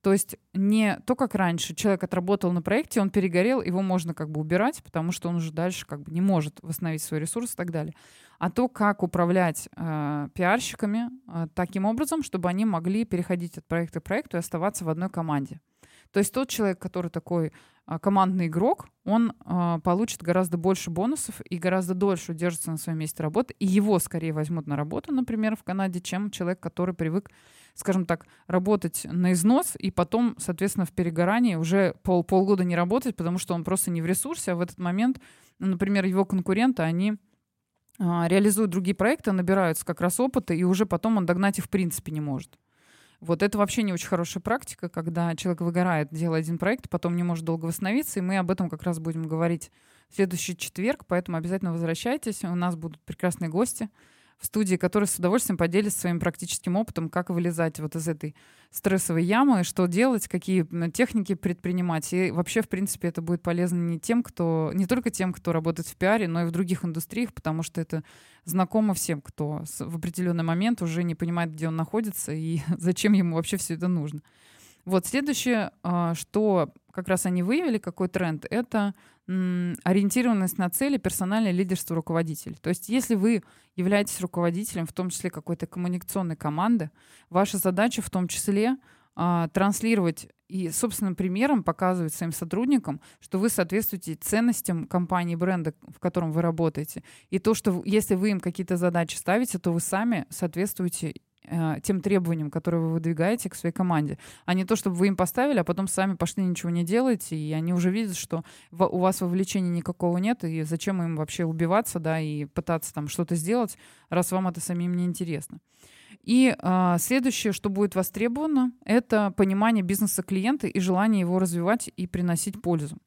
То есть не то, как раньше человек отработал на проекте, он перегорел, его можно как бы убирать, потому что он уже дальше как бы не может восстановить свой ресурс и так далее. А то, как управлять пиарщиками таким образом, чтобы они могли переходить от проекта к проекту и оставаться в одной команде. То есть тот человек, который такой командный игрок, он получит гораздо больше бонусов и гораздо дольше удержится на своем месте работы. И его скорее возьмут на работу, например, в Канаде, чем человек, который привык, скажем так, работать на износ и потом, соответственно, в перегорании уже полгода не работать, потому что он просто не в ресурсе. А в этот момент, например, его конкуренты, они реализуют другие проекты, набираются как раз опыта, и уже потом он догнать их в принципе не может. Вот это вообще не очень хорошая практика, когда человек выгорает, делая один проект, потом не может долго восстановиться, и мы об этом как раз будем говорить в следующий четверг, поэтому обязательно возвращайтесь, у нас будут прекрасные гости в студии, которые с удовольствием поделятся своим практическим опытом, как вылезать вот из этой стрессовой ямы, что делать, какие техники предпринимать. И вообще, в принципе, это будет полезно не только тем, кто работает в пиаре, но и в других индустриях, потому что это знакомо всем, кто в определенный момент уже не понимает, где он находится и зачем ему вообще все это нужно. Вот следующее, что как раз они выявили, какой тренд, это ориентированность на цели, персональное лидерство руководителей. То есть если вы являетесь руководителем, в том числе какой-то коммуникационной команды, ваша задача в том числе транслировать и собственным примером показывать своим сотрудникам, что вы соответствуете ценностям компании, бренда, в котором вы работаете. И то, что если вы им какие-то задачи ставите, то вы сами соответствуете тем требованиям, которые вы выдвигаете к своей команде, а не то, чтобы вы им поставили, а потом сами пошли, ничего не делаете, и они уже видят, что у вас вовлечения никакого нет, и зачем им вообще убиваться, да, и пытаться там что-то сделать, раз вам это самим не интересно. И следующее, что будет востребовано, это понимание бизнеса клиента и желание его развивать и приносить пользу.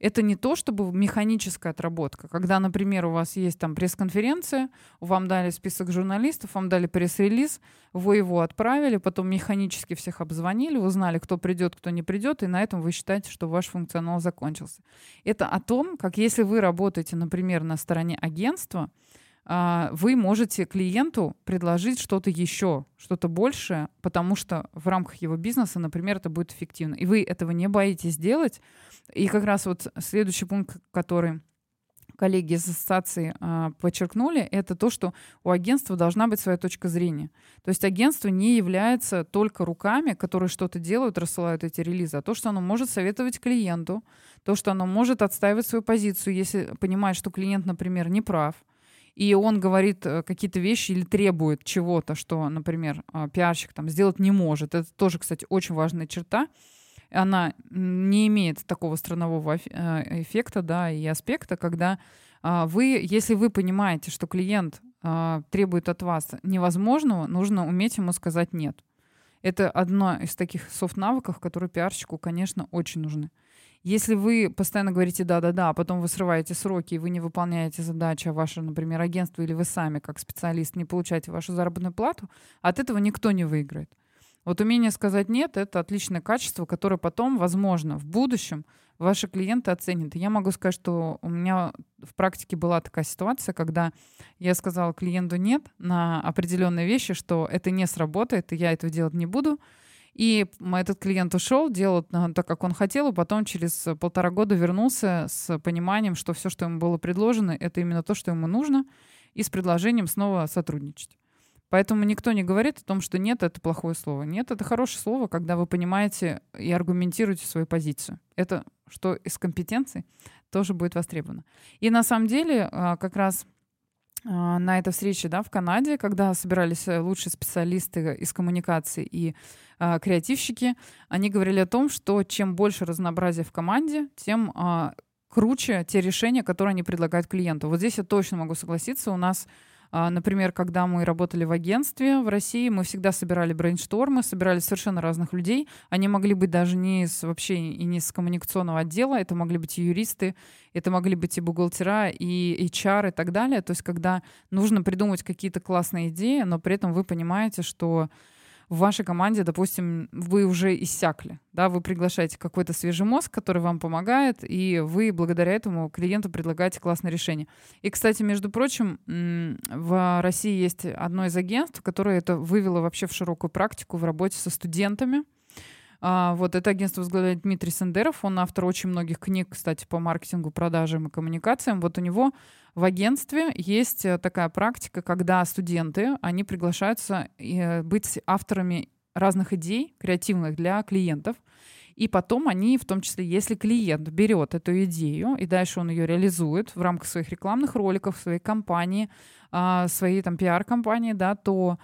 Это не то, чтобы механическая отработка, когда, например, у вас есть там пресс-конференция, вам дали список журналистов, вам дали пресс-релиз, вы его отправили, потом механически всех обзвонили, узнали, кто придет, кто не придет, и на этом вы считаете, что ваш функционал закончился. Это о том, как если вы работаете, например, на стороне агентства, вы можете клиенту предложить что-то еще, что-то большее, потому что в рамках его бизнеса, например, это будет эффективно. И вы этого не боитесь делать. И как раз вот следующий пункт, который коллеги из ассоциации подчеркнули, это то, что у агентства должна быть своя точка зрения. То есть агентство не является только руками, которые что-то делают, рассылают эти релизы, а то, что оно может советовать клиенту, то, что оно может отстаивать свою позицию, если понимает, что клиент, например, не прав, и он говорит какие-то вещи или требует чего-то, что, например, пиарщик там сделать не может. Это тоже, кстати, очень важная черта. Она не имеет такого странового эффекта, да, и аспекта, когда вы, если вы понимаете, что клиент требует от вас невозможного, нужно уметь ему сказать «нет». Это одна из таких софт-навыков, которые пиарщику, конечно, очень нужны. Если вы постоянно говорите «да-да-да», а потом вы срываете сроки, и вы не выполняете задачи, а ваше, например, агентство или вы сами, как специалист, не получаете вашу заработную плату, от этого никто не выиграет. Вот умение сказать «нет» — это отличное качество, которое потом, возможно, в будущем ваши клиенты оценят. И я могу сказать, что у меня в практике была такая ситуация, когда я сказала клиенту «нет» на определенные вещи, что это не сработает, и я этого делать не буду. И этот клиент ушел, делал так, как он хотел, и потом через 1,5 года вернулся с пониманием, что все, что ему было предложено, это именно то, что ему нужно, и с предложением снова сотрудничать. Поэтому никто не говорит о том, что «нет» — это плохое слово. «Нет» — это хорошее слово, когда вы понимаете и аргументируете свою позицию. Это что из компетенций тоже будет востребовано. И на самом деле как раз на этой встрече, да, в Канаде, когда собирались лучшие специалисты из коммуникации и креативщики, они говорили о том, что чем больше разнообразия в команде, тем круче те решения, которые они предлагают клиенту. Вот здесь я точно могу согласиться. У нас Например, когда мы работали в агентстве в России, мы всегда собирали брейнштормы, собирали совершенно разных людей. Они могли быть даже не из, вообще и не из коммуникационного отдела, это могли быть и юристы, это могли быть и бухгалтера, и HR и так далее. То есть когда нужно придумать какие-то классные идеи, но при этом вы понимаете, что в вашей команде, допустим, вы уже иссякли, да, вы приглашаете какой-то свежий мозг, который вам помогает, и вы благодаря этому клиенту предлагаете классное решение. И, кстати, между прочим, в России есть одно из агентств, которое это вывело вообще в широкую практику в работе со студентами. Вот это агентство возглавляет Дмитрий Сендеров, он автор очень многих книг, кстати, по маркетингу, продажам и коммуникациям. Вот у него в агентстве есть такая практика, когда студенты, они приглашаются быть авторами разных идей креативных для клиентов. И потом они, в том числе, если клиент берет эту идею, и дальше он ее реализует в рамках своих рекламных роликов, своей компании, своей там пиар-компании, да, то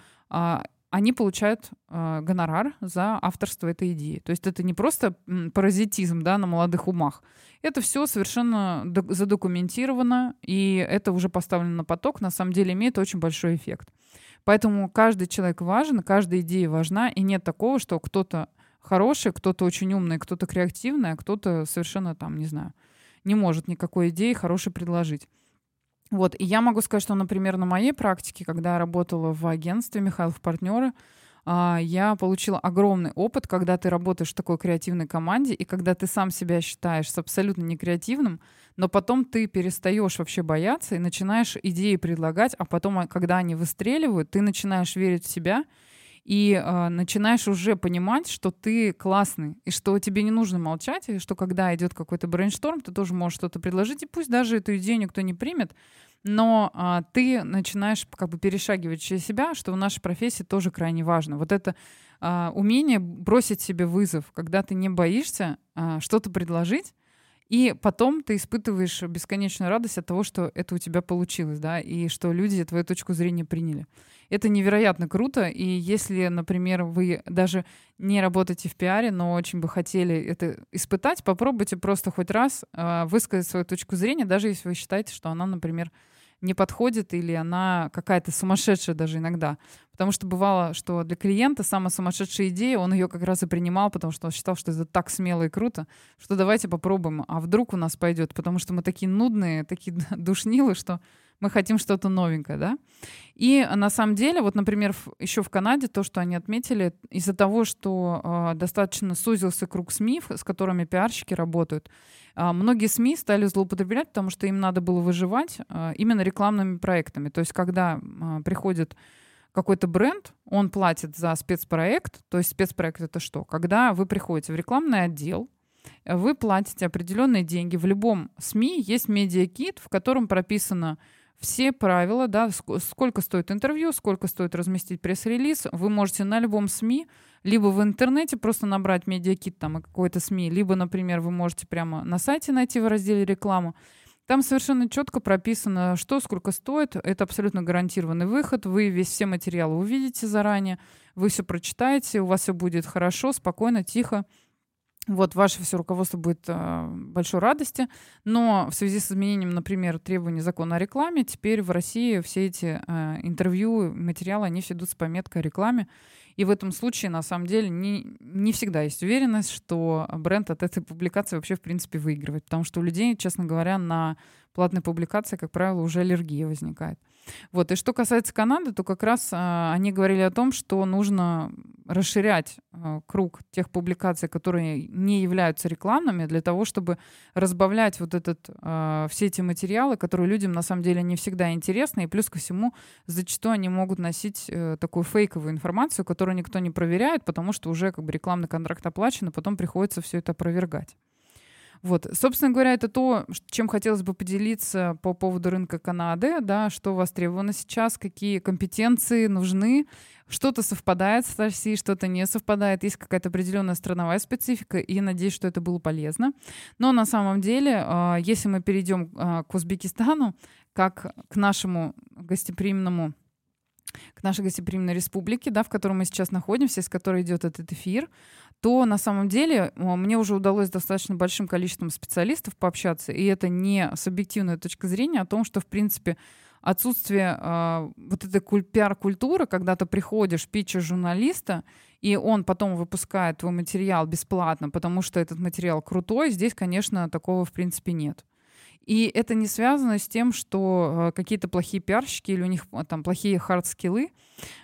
они получают гонорар за авторство этой идеи. То есть это не просто паразитизм, да, на молодых умах. Это все совершенно задокументировано, и это уже поставлено на поток. На самом деле имеет очень большой эффект. Поэтому каждый человек важен, каждая идея важна, и нет такого, что кто-то хороший, кто-то очень умный, кто-то креативный, а кто-то совершенно там, не знаю, не может никакой идеи хорошей предложить. Вот, и я могу сказать, что, например, на моей практике, когда я работала в агентстве «Михайлов-Партнеры», я получила огромный опыт, когда ты работаешь в такой креативной команде, и когда ты сам себя считаешь абсолютно некреативным, но потом ты перестаешь вообще бояться и начинаешь идеи предлагать, а потом, когда они выстреливают, ты начинаешь верить в себя и начинаешь уже понимать, что ты классный, и что тебе не нужно молчать, и что когда идет какой-то брейншторм, ты тоже можешь что-то предложить, и пусть даже эту идею никто не примет, но ты начинаешь как бы перешагивать через себя, что в нашей профессии тоже крайне важно. Вот это умение бросить себе вызов, когда ты не боишься что-то предложить, и потом ты испытываешь бесконечную радость от того, что это у тебя получилось, да, и что люди твою точку зрения приняли. Это невероятно круто, и если, например, вы даже не работаете в пиаре, но очень бы хотели это испытать, попробуйте просто хоть раз высказать свою точку зрения, даже если вы считаете, что она, например, не подходит или она какая-то сумасшедшая даже иногда. Потому что бывало, что для клиента самая сумасшедшая идея, он ее как раз и принимал, потому что он считал, что это так смело и круто, что давайте попробуем, а вдруг у нас пойдет, потому что мы такие нудные, такие душнилы, что мы хотим что-то новенькое, да? И на самом деле, вот, например, еще в Канаде то, что они отметили, из-за того, что достаточно сузился круг СМИ, с которыми пиарщики работают, многие СМИ стали злоупотреблять, потому что им надо было выживать именно рекламными проектами. То есть когда приходит какой-то бренд, он платит за спецпроект. То есть спецпроект — это что? Когда вы приходите в рекламный отдел, вы платите определенные деньги. В любом СМИ есть медиакит, в котором прописано все правила, да, сколько стоит интервью, сколько стоит разместить пресс-релиз. Вы можете на любом СМИ, либо в интернете просто набрать медиакит там и какой-то СМИ, либо, например, вы можете прямо на сайте найти в разделе «Реклама». Там совершенно четко прописано, что, сколько стоит. Это абсолютно гарантированный выход. Вы все материалы увидите заранее, вы все прочитаете, у вас все будет хорошо, спокойно, тихо. Вот, ваше все руководство будет большой радости, но в связи с изменением, например, требований закона о рекламе, теперь в России все эти интервью, материалы, они все идут с пометкой о рекламе, и в этом случае, на самом деле, не всегда есть уверенность, что бренд от этой публикации вообще, в принципе, выигрывает, потому что у людей, честно говоря, на платной публикации, как правило, уже аллергия возникает. Вот. И что касается Канады, то как раз они говорили о том, что нужно расширять круг тех публикаций, которые не являются рекламными, для того, чтобы разбавлять вот этот, все эти материалы, которые людям на самом деле не всегда интересны, и плюс ко всему зачастую они могут носить такую фейковую информацию, которую никто не проверяет, потому что уже как бы рекламный контракт оплачен, и потом приходится все это опровергать. Вот. Собственно говоря, это то, чем хотелось бы поделиться по поводу рынка Канады, да, что востребовано сейчас, какие компетенции нужны, что-то совпадает с Россией, что-то не совпадает, есть какая-то определенная страновая специфика, и надеюсь, что это было полезно. Но на самом деле, если мы перейдем к Узбекистану, как к нашему гостеприимному, к нашей гостеприимной республике, да, в которой мы сейчас находимся, из которой идет этот эфир, то на самом деле мне уже удалось с достаточно большим количеством специалистов пообщаться, и это не субъективная точка зрения о том, что, в принципе, отсутствие вот этой пиар-культуры, когда ты приходишь, питчишь журналиста, и он потом выпускает твой материал бесплатно, потому что этот материал крутой, здесь, конечно, такого в принципе нет. И это не связано с тем, что какие-то плохие пиарщики или у них там плохие хард-скиллы.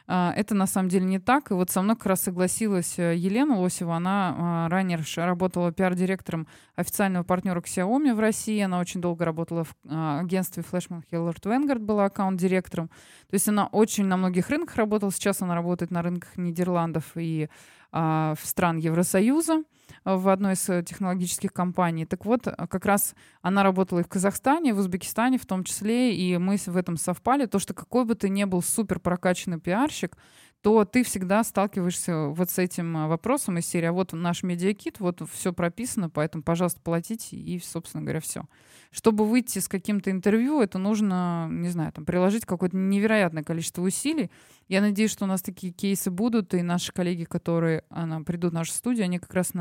Это на самом деле не так. И вот со мной как раз согласилась Елена Лосева. Она ранее работала пиар-директором официального партнера Xiaomi в России. Она очень долго работала в агентстве Flashman Hillard Vanguard, была аккаунт-директором. То есть она очень на многих рынках работала. Сейчас она работает на рынках Нидерландов и в стран Евросоюза в одной из технологических компаний. Так вот, как раз она работала и в Казахстане, и в Узбекистане в том числе, и мы в этом совпали. То, что какой бы ты ни был супер прокачанный пиарщик, то ты всегда сталкиваешься вот с этим вопросом из серии: а вот наш медиакит, вот все прописано, поэтому, пожалуйста, платите, и, собственно говоря, все. Чтобы выйти с каким-то интервью, это нужно, не знаю, там, приложить какое-то невероятное количество усилий. Я надеюсь, что у нас такие кейсы будут, и наши коллеги, которые придут в нашу студию, они как раз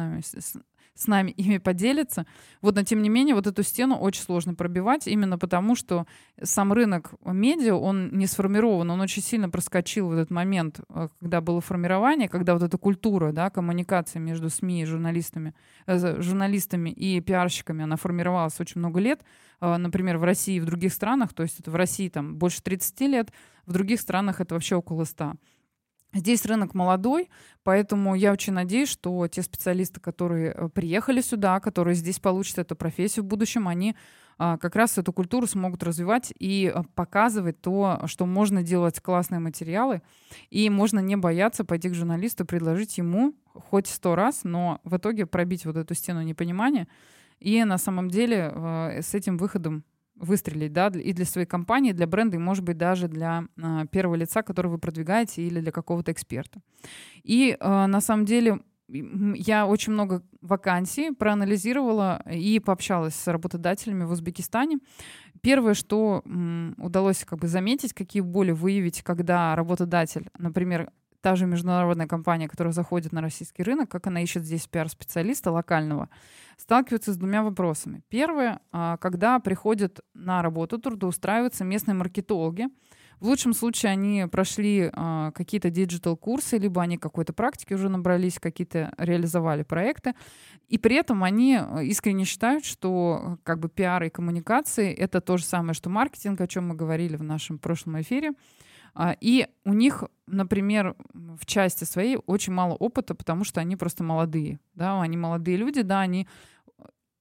с нами ими поделятся. Вот, но тем не менее, вот эту стену очень сложно пробивать, именно потому, что сам рынок медиа, он не сформирован, он очень сильно проскочил в этот момент, когда было формирование, когда вот эта культура, да, коммуникации между СМИ и журналистами и пиарщиками, она формировалась очень много лет, например, в России и в других странах, то есть это в России там больше 30 лет, в других странах это вообще около 100. Здесь рынок молодой, поэтому я очень надеюсь, что те специалисты, которые приехали сюда, которые здесь получат эту профессию в будущем, они как раз эту культуру смогут развивать и показывать то, что можно делать классные материалы, и можно не бояться пойти к журналисту, предложить ему хоть 100 раз, но в итоге пробить вот эту стену непонимания и на самом деле с этим выходом выстрелить, да, и для своей компании, для бренда, и, может быть, даже для первого лица, который вы продвигаете, или для какого-то эксперта. И на самом деле я очень много вакансий проанализировала и пообщалась с работодателями в Узбекистане. Первое, что удалось заметить, какие боли выявить, когда работодатель, например, та же международная компания, которая заходит на российский рынок, как она ищет здесь пиар-специалиста локального, сталкивается с двумя вопросами. Первое, когда приходят на работу, трудоустраиваются местные маркетологи. В лучшем случае они прошли какие-то диджитал-курсы, либо они какой-то практики уже набрались, какие-то реализовали проекты. И при этом они искренне считают, что пиар и коммуникации — это то же самое, что маркетинг, о чем мы говорили в нашем прошлом эфире. И у них, например, в части своей очень мало опыта, потому что они просто молодые. Да? Они молодые люди, да, они...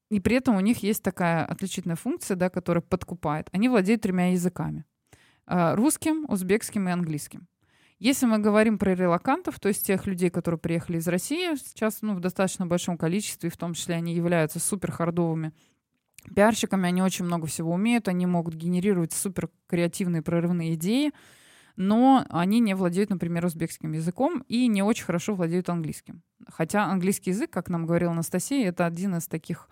и при этом у них есть такая отличительная функция, да, которая подкупает. Они владеют 3 языками. Русским, узбекским и английским. Если мы говорим про релокантов, то есть тех людей, которые приехали из России, сейчас в достаточно большом количестве, в том числе они являются суперхардовыми пиарщиками, они очень много всего умеют, они могут генерировать суперкреативные прорывные идеи, но они не владеют, например, узбекским языком и не очень хорошо владеют английским. Хотя английский язык, как нам говорила Анастасия, это один из таких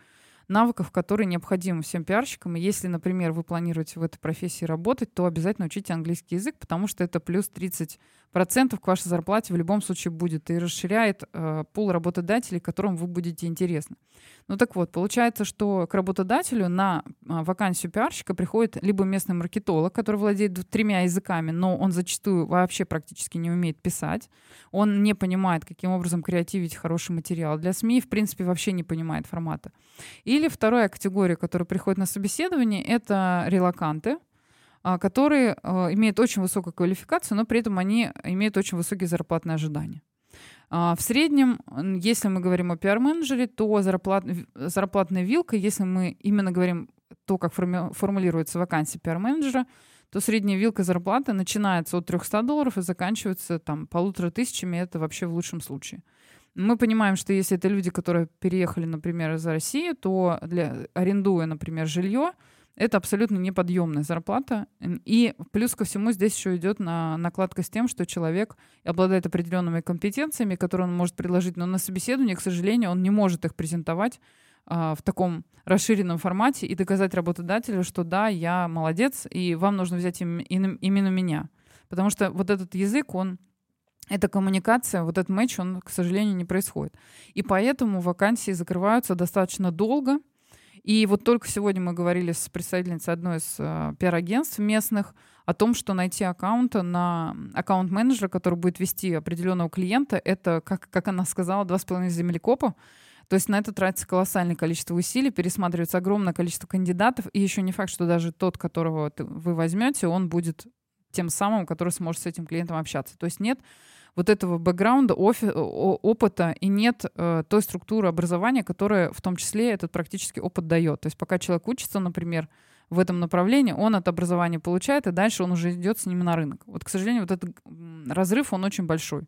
навыков, которые необходимы всем пиарщикам. И если, например, вы планируете в этой профессии работать, то обязательно учите английский язык, потому что это плюс 30% к вашей зарплате в любом случае будет и расширяет пул работодателей, которым вы будете интересны. Ну так вот, получается, что к работодателю на вакансию пиарщика приходит либо местный маркетолог, который владеет 3 языками, но он зачастую вообще практически не умеет писать, он не понимает, каким образом креативить хороший материал для СМИ, в принципе, вообще не понимает формата. Или вторая категория, которая приходит на собеседование, это релоканты, которые имеют очень высокую квалификацию, но при этом они имеют очень высокие зарплатные ожидания. В среднем, если мы говорим о пиар-менеджере, то зарплатная вилка, если мы именно говорим то, как формулируется вакансия пиар-менеджера, то средняя вилка зарплаты начинается от $300 и заканчивается 1500, это вообще в лучшем случае. Мы понимаем, что если это люди, которые переехали, например, из России, то арендуя, например, жилье, это абсолютно неподъемная зарплата. И плюс ко всему здесь еще идет накладка с тем, что человек обладает определенными компетенциями, которые он может предложить, но на собеседовании, к сожалению, он не может их презентовать в таком расширенном формате и доказать работодателю, что да, я молодец, и вам нужно взять именно меня. Потому что вот этот язык, эта коммуникация, вот этот матч, он, к сожалению, не происходит. И поэтому вакансии закрываются достаточно долго. И вот только сегодня мы говорили с представительницей одной из пиар-агентств местных о том, что найти аккаунт-менеджера, который будет вести определенного клиента, это, как она сказала, 2,5 землекопа. То есть на это тратится колоссальное количество усилий, пересматривается огромное количество кандидатов, и еще не факт, что даже тот, которого вы возьмете, он будет тем самым, который сможет с этим клиентом общаться. То есть нет вот этого бэкграунда, опыта, и нет той структуры образования, которая в том числе этот практический опыт дает. То есть пока человек учится, например, в этом направлении, он от образования получает, и дальше он уже идет с ним на рынок. Вот, к сожалению, вот этот разрыв, он очень большой.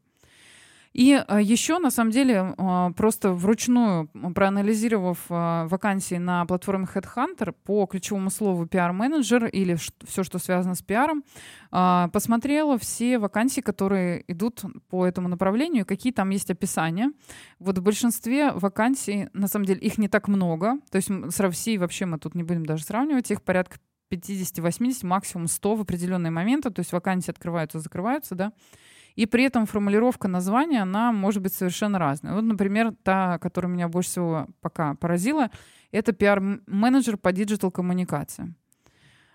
И еще, на самом деле, просто вручную, проанализировав вакансии на платформе HeadHunter по ключевому слову PR-менеджер или все, что связано с пиаром, посмотрела все вакансии, которые идут по этому направлению, какие там есть описания. Вот в большинстве вакансий, на самом деле, их не так много. То есть с Россией вообще мы тут не будем даже сравнивать, их порядка 50-80, максимум 100 в определенные моменты. То есть вакансии открываются, закрываются, да. И при этом формулировка названия, она может быть совершенно разная. Вот, например, та, которая меня больше всего пока поразила, это PR-менеджер по диджитал-коммуникации.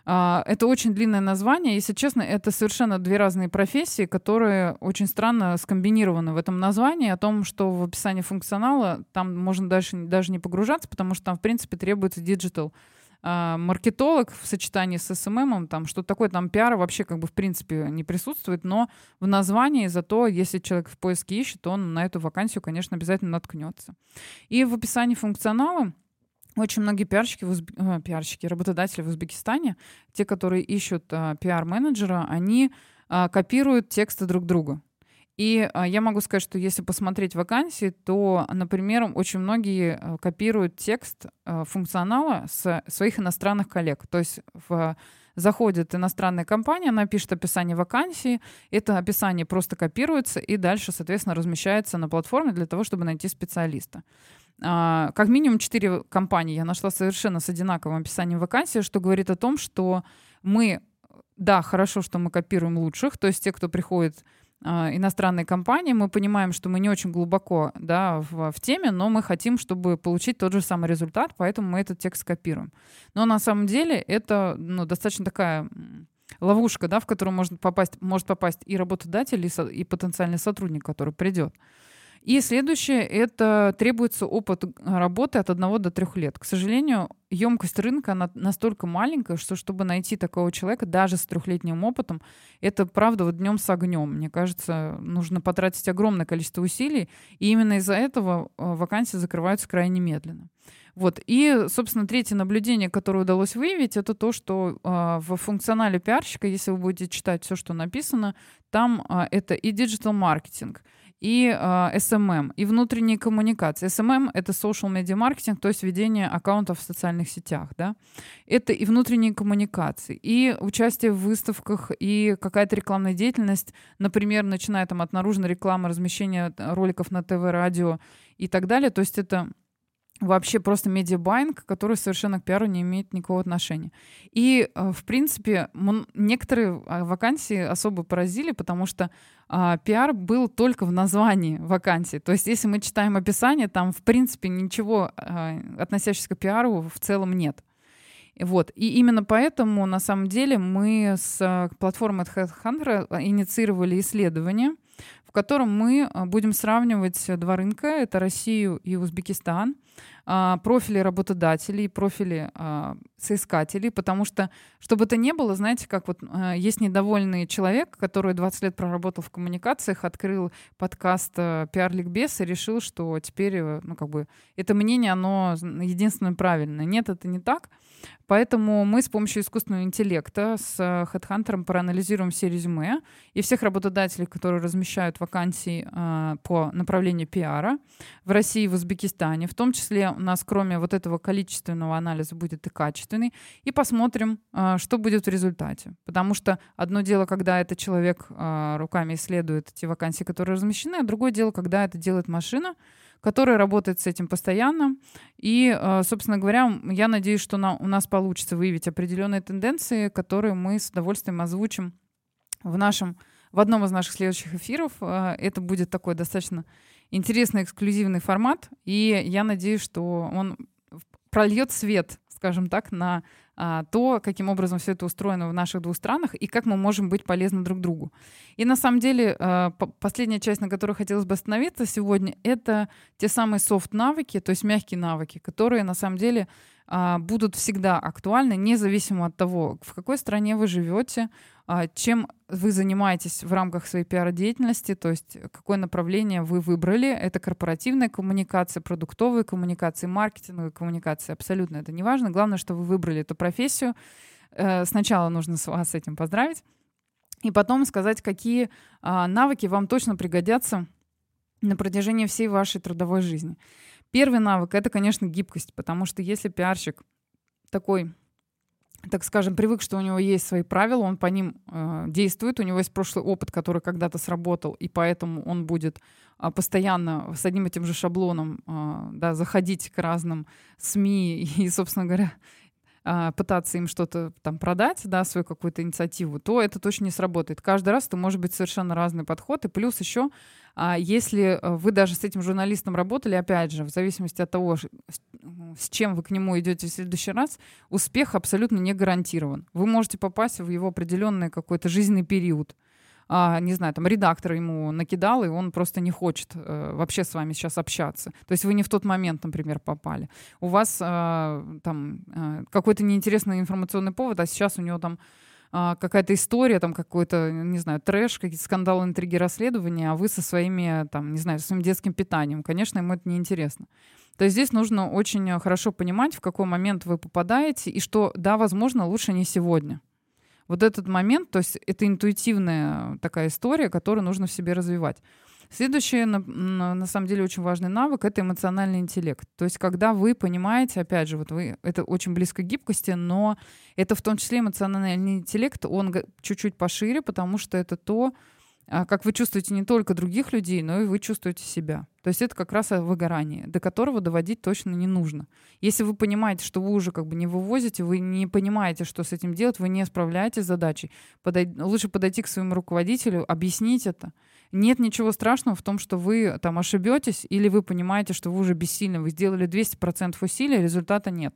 Это очень длинное название. Если честно, это совершенно две разные профессии, которые очень странно скомбинированы в этом названии. О том, что в описании функционала там можно дальше даже не погружаться, потому что там, в принципе, требуется диджитал маркетолог в сочетании с SMM, там что-то такое, там пиара вообще как бы в принципе не присутствует, но в названии зато, если человек в поиске ищет, он на эту вакансию, конечно, обязательно наткнется. И в описании функционала очень многие работодатели в Узбекистане, те, которые ищут пиар-менеджера, они копируют тексты друг друга. И я могу сказать, что если посмотреть вакансии, то, например, очень многие копируют текст функционала с своих иностранных коллег. То есть заходит иностранная компания, она пишет описание вакансии, это описание просто копируется и дальше, соответственно, размещается на платформе для того, чтобы найти специалиста. Как минимум 4 компании я нашла совершенно с одинаковым описанием вакансии, что говорит о том, что хорошо, что мы копируем лучших, то есть те, кто приходит иностранные компании, мы понимаем, что мы не очень глубоко в теме, но мы хотим, чтобы получить тот же самый результат, поэтому мы этот текст копируем. Но на самом деле это достаточно такая ловушка, в которую может попасть и работодатель, и потенциальный сотрудник, который придет. И следующее — это требуется опыт работы от 1 до 3 лет. К сожалению, емкость рынка она настолько маленькая, что чтобы найти такого человека даже с 3-летним опытом, это правда днем с огнем. Мне кажется, нужно потратить огромное количество усилий, и именно из-за этого вакансии закрываются крайне медленно. Вот. И, собственно, третье наблюдение, которое удалось выявить, это то, что в функционале пиарщика, если вы будете читать все, что написано, там это и диджитал-маркетинг, и SMM, и внутренние коммуникации. SMM — это social media marketing, то есть ведение аккаунтов в социальных сетях. Да? Это и внутренние коммуникации, и участие в выставках, и какая-то рекламная деятельность, например, начиная от наружной рекламы, размещения роликов на ТВ, радио и так далее. То есть это вообще просто медиабайинг, который совершенно к пиару не имеет никакого отношения. И, в принципе, некоторые вакансии особо поразили, потому что пиар был только в названии вакансии. То есть если мы читаем описание, там, в принципе, ничего, относящегося к пиару, в целом нет. Вот. И именно поэтому, на самом деле, мы с платформой HeadHunter инициировали исследование, в котором мы будем сравнивать 2 рынка, это Россию и Узбекистан, профили работодателей, профили соискателей, потому что, чтобы это не было, знаете, как вот есть недовольный человек, который 20 лет проработал в коммуникациях, открыл подкаст «Пиар-ликбез» и решил, что теперь это мнение, оно единственное правильное. Нет, это не так. Поэтому мы с помощью искусственного интеллекта с HeadHunter проанализируем все резюме и всех работодателей, которые размещают вакансии по направлению пиара в России и в Узбекистане. В том числе у нас кроме вот этого количественного анализа будет и качественный. И посмотрим, что будет в результате. Потому что одно дело, когда это человек руками исследует те вакансии, которые размещены, а другое дело, когда это делает машина, который работает с этим постоянно. И, собственно говоря, я надеюсь, что у нас получится выявить определенные тенденции, которые мы с удовольствием озвучим в одном из наших следующих эфиров. Это будет такой достаточно интересный эксклюзивный формат, и я надеюсь, что он прольет свет, скажем так, на то, каким образом все это устроено в наших двух странах и как мы можем быть полезны друг другу. И на самом деле последняя часть, на которой хотелось бы остановиться сегодня, это те самые софт-навыки, то есть мягкие навыки, которые на самом деле будут всегда актуальны, независимо от того, в какой стране вы живете, чем вы занимаетесь в рамках своей пиар-деятельности, то есть какое направление вы выбрали. Это корпоративная коммуникация, продуктовые коммуникации, маркетинговые коммуникации. Абсолютно это не важно. Главное, что вы выбрали эту профессию. Сначала нужно вас с этим поздравить. И потом сказать, какие навыки вам точно пригодятся на протяжении всей вашей трудовой жизни. Первый навык — это, конечно, гибкость, потому что если пиарщик такой, так скажем, привык, что у него есть свои правила, он по ним действует, у него есть прошлый опыт, который когда-то сработал, и поэтому он будет постоянно с одним и тем же шаблоном заходить к разным СМИ и, собственно говоря, пытаться им что-то там продать, свою какую-то инициативу, то это точно не сработает. Каждый раз это может быть совершенно разный подход. И плюс еще, если вы даже с этим журналистом работали, опять же, в зависимости от того, с чем вы к нему идете в следующий раз, успех абсолютно не гарантирован. Вы можете попасть в его определенный какой-то жизненный период. Не знаю, там редактор ему накидал, и он просто не хочет вообще с вами сейчас общаться. То есть вы не в тот момент, например, попали. У вас какой-то неинтересный информационный повод, а сейчас у него там какая-то история, там какой-то, не знаю, трэш, какие-то скандалы, интриги, расследования, а вы со своими, там, не знаю, со своим детским питанием. Конечно, ему это неинтересно. То есть здесь нужно очень хорошо понимать, в какой момент вы попадаете, и что, да, возможно, лучше не сегодня. Вот этот момент, то есть это интуитивная такая история, которую нужно в себе развивать. Следующий, на самом деле, очень важный навык — это эмоциональный интеллект. То есть когда вы понимаете, опять же, вот вы, это очень близко к гибкости, но это в том числе эмоциональный интеллект, он чуть-чуть пошире, потому что это то, как вы чувствуете не только других людей, но и вы чувствуете себя. То есть это как раз выгорание, до которого доводить точно не нужно. Если вы понимаете, что вы уже как бы не вывозите, вы не понимаете, что с этим делать, вы не справляетесь с задачей, лучше подойти к своему руководителю, объяснить это. Нет ничего страшного в том, что вы там ошибетесь или вы понимаете, что вы уже бессильны, вы сделали 200% усилий, а результата нет.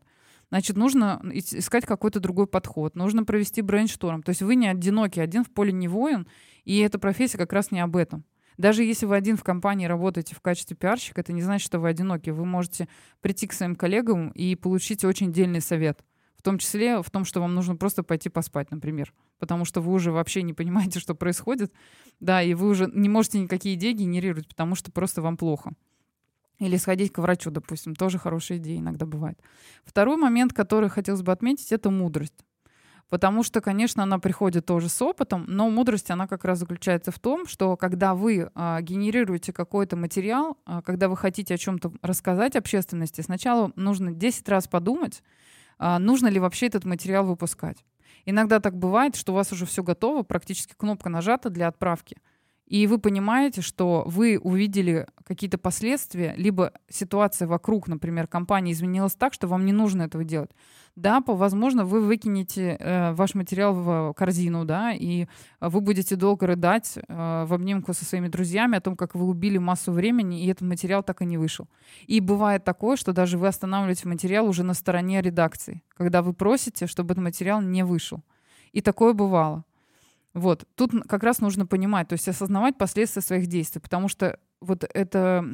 Значит, нужно искать какой-то другой подход, нужно провести брейншторм. То есть вы не одиноки, один в поле не воин, и эта профессия как раз не об этом. Даже если вы один в компании работаете в качестве пиарщика, это не значит, что вы одиноки. Вы можете прийти к своим коллегам и получить очень дельный совет. В том числе в том, что вам нужно просто пойти поспать, например. Потому что вы уже вообще не понимаете, что происходит. Да, и вы уже не можете никакие идеи генерировать, потому что просто вам плохо. Или сходить к врачу, допустим. Тоже хорошая идея иногда бывает. Второй момент, который хотелось бы отметить, это мудрость. Потому что, конечно, она приходит тоже с опытом, но мудрость, она как раз заключается в том, что когда вы генерируете какой-то материал, когда вы хотите о чем-то рассказать общественности, сначала нужно 10 раз подумать, нужно ли вообще этот материал выпускать. Иногда так бывает, что у вас уже все готово, практически кнопка нажата для отправки. И вы понимаете, что вы увидели какие-то последствия, либо ситуация вокруг, например, компании изменилась так, что вам не нужно этого делать. Да, возможно, вы выкинете ваш материал в корзину, и вы будете долго рыдать в обнимку со своими друзьями о том, как вы убили массу времени, и этот материал так и не вышел. И бывает такое, что даже вы останавливаете материал уже на стороне редакции, когда вы просите, чтобы этот материал не вышел. И такое бывало. Вот. Тут как раз нужно понимать, то есть осознавать последствия своих действий, потому что вот это,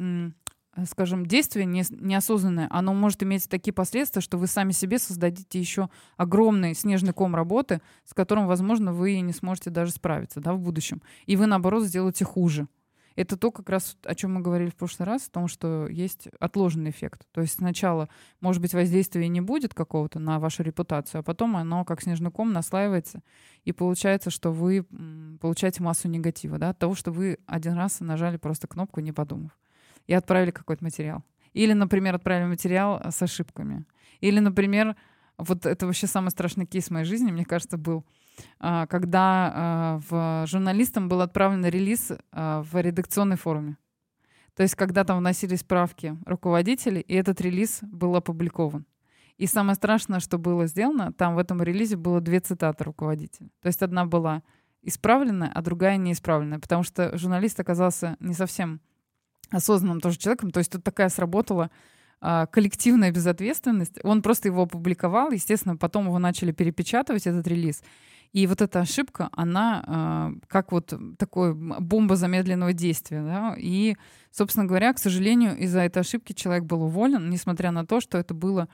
скажем, действие неосознанное, оно может иметь такие последствия, что вы сами себе создадите еще огромный снежный ком работы, с которым, возможно, вы не сможете даже справиться, в будущем. И вы, наоборот, сделаете хуже. Это то, как раз о чем мы говорили в прошлый раз, о том, что есть отложенный эффект. То есть сначала, может быть, воздействия не будет какого-то на вашу репутацию, а потом оно как снежный ком наслаивается, и получается, что вы получаете массу негатива, от того, что вы один раз нажали просто кнопку, не подумав, и отправили какой-то материал. Или, например, отправили материал с ошибками. Или, например, вот это вообще самый страшный кейс в моей жизни, мне кажется, был, когда журналистам был отправлен релиз в редакционной форме. То есть когда там вносили справки руководителей, и этот релиз был опубликован. И самое страшное, что было сделано, там в этом релизе было 2 цитаты руководителя. То есть одна была исправленная, а другая неисправленная, потому что журналист оказался не совсем осознанным тоже человеком. То есть тут такая сработала коллективная безответственность. Он просто его опубликовал, естественно, потом его начали перепечатывать, этот релиз. И вот эта ошибка, она как вот такой бомба замедленного действия. Да? И, собственно говоря, к сожалению, из-за этой ошибки человек был уволен, несмотря на то, что это было,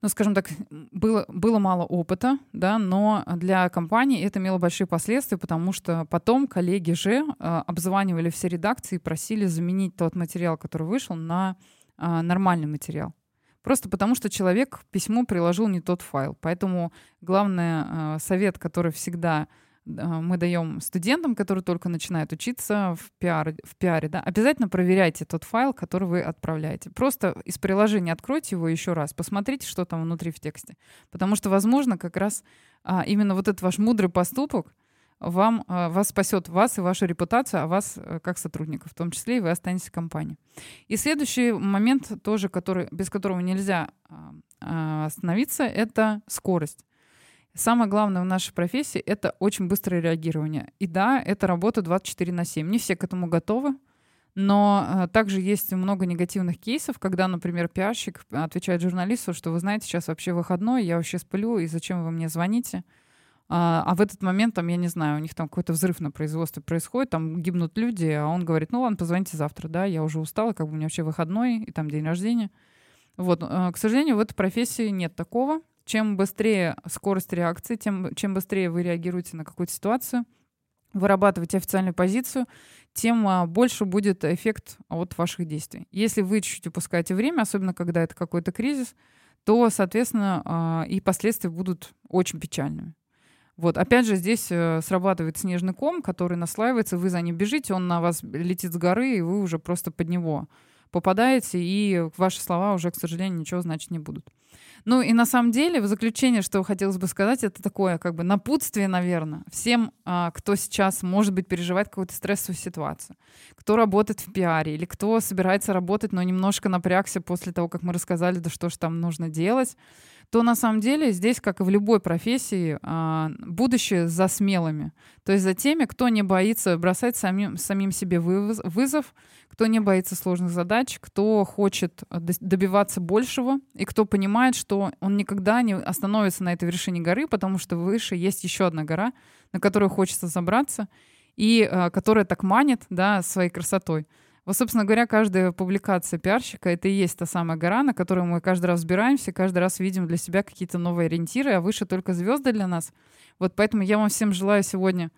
ну, скажем так, было мало опыта, да? Но для компании это имело большие последствия, потому что потом коллеги же обзванивали все редакции и просили заменить тот материал, который вышел, на нормальный материал. Просто потому, что человек к письму приложил не тот файл. Поэтому главный совет, который всегда мы даем студентам, которые только начинают учиться в пиаре, да, обязательно проверяйте тот файл, который вы отправляете. Просто из приложения откройте его еще раз, посмотрите, что там внутри в тексте. Потому что, возможно, как раз именно вот этот ваш мудрый поступок вас спасет, вас и вашу репутацию, а вас как сотрудников, в том числе и вы останетесь в компании. И следующий момент тоже, без которого нельзя остановиться, это скорость. Самое главное в нашей профессии — это очень быстрое реагирование. И да, это работа 24/7. Не все к этому готовы, но также есть много негативных кейсов, когда, например, пиарщик отвечает журналисту, что вы знаете, сейчас вообще выходной, я вообще сплю, и зачем вы мне звоните? А в этот момент, там, я не знаю, у них там какой-то взрыв на производстве происходит, там гибнут люди, а он говорит, ну ладно, позвоните завтра, да, я уже устала, как бы у меня вообще выходной, и там день рождения. Вот, к сожалению, в этой профессии нет такого. Чем быстрее скорость реакции, чем быстрее вы реагируете на какую-то ситуацию, вырабатываете официальную позицию, тем больше будет эффект от ваших действий. Если вы чуть-чуть упускаете время, особенно когда это какой-то кризис, то, соответственно, и последствия будут очень печальными. Вот, опять же, здесь срабатывает снежный ком, который наслаивается, вы за ним бежите, он на вас летит с горы, и вы уже просто под него попадаете, и ваши слова уже, к сожалению, ничего значить не будут. Ну и на самом деле, в заключение, что хотелось бы сказать, это такое как бы напутствие, наверное, всем, кто сейчас, может быть, переживает какую-то стрессовую ситуацию, кто работает в пиаре или кто собирается работать, но немножко напрягся после того, как мы рассказали, да что же там нужно делать, то на самом деле здесь, как и в любой профессии, будущее за смелыми. То есть за теми, кто не боится бросать самим себе вызов, кто не боится сложных задач, кто хочет добиваться большего и кто понимает, что он никогда не остановится на этой вершине горы, потому что выше есть еще одна гора, на которую хочется забраться и которая так манит, да, своей красотой. Вот, собственно говоря, каждая публикация пиарщика — это и есть та самая гора, на которую мы каждый раз взбираемся, каждый раз видим для себя какие-то новые ориентиры, а выше только звезды для нас. Вот поэтому я вам всем желаю сегодня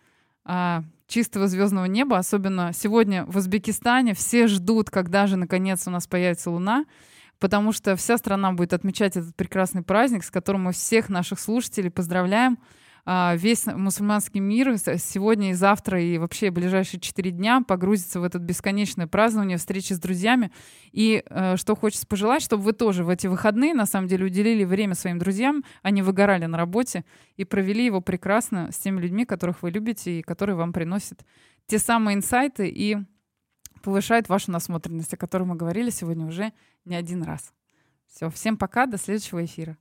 чистого звездного неба, особенно сегодня в Узбекистане. Все ждут, когда же, наконец, у нас появится Луна, потому что вся страна будет отмечать этот прекрасный праздник, с которым мы всех наших слушателей поздравляем. Весь мусульманский мир сегодня и завтра, и вообще ближайшие 4 дня погрузится в это бесконечное празднование, встречи с друзьями. И что хочется пожелать, чтобы вы тоже в эти выходные, на самом деле, уделили время своим друзьям, они выгорали на работе и провели его прекрасно с теми людьми, которых вы любите и которые вам приносят те самые инсайты и повышают вашу насмотренность, о которой мы говорили сегодня уже не один раз. Все, всем пока, до следующего эфира.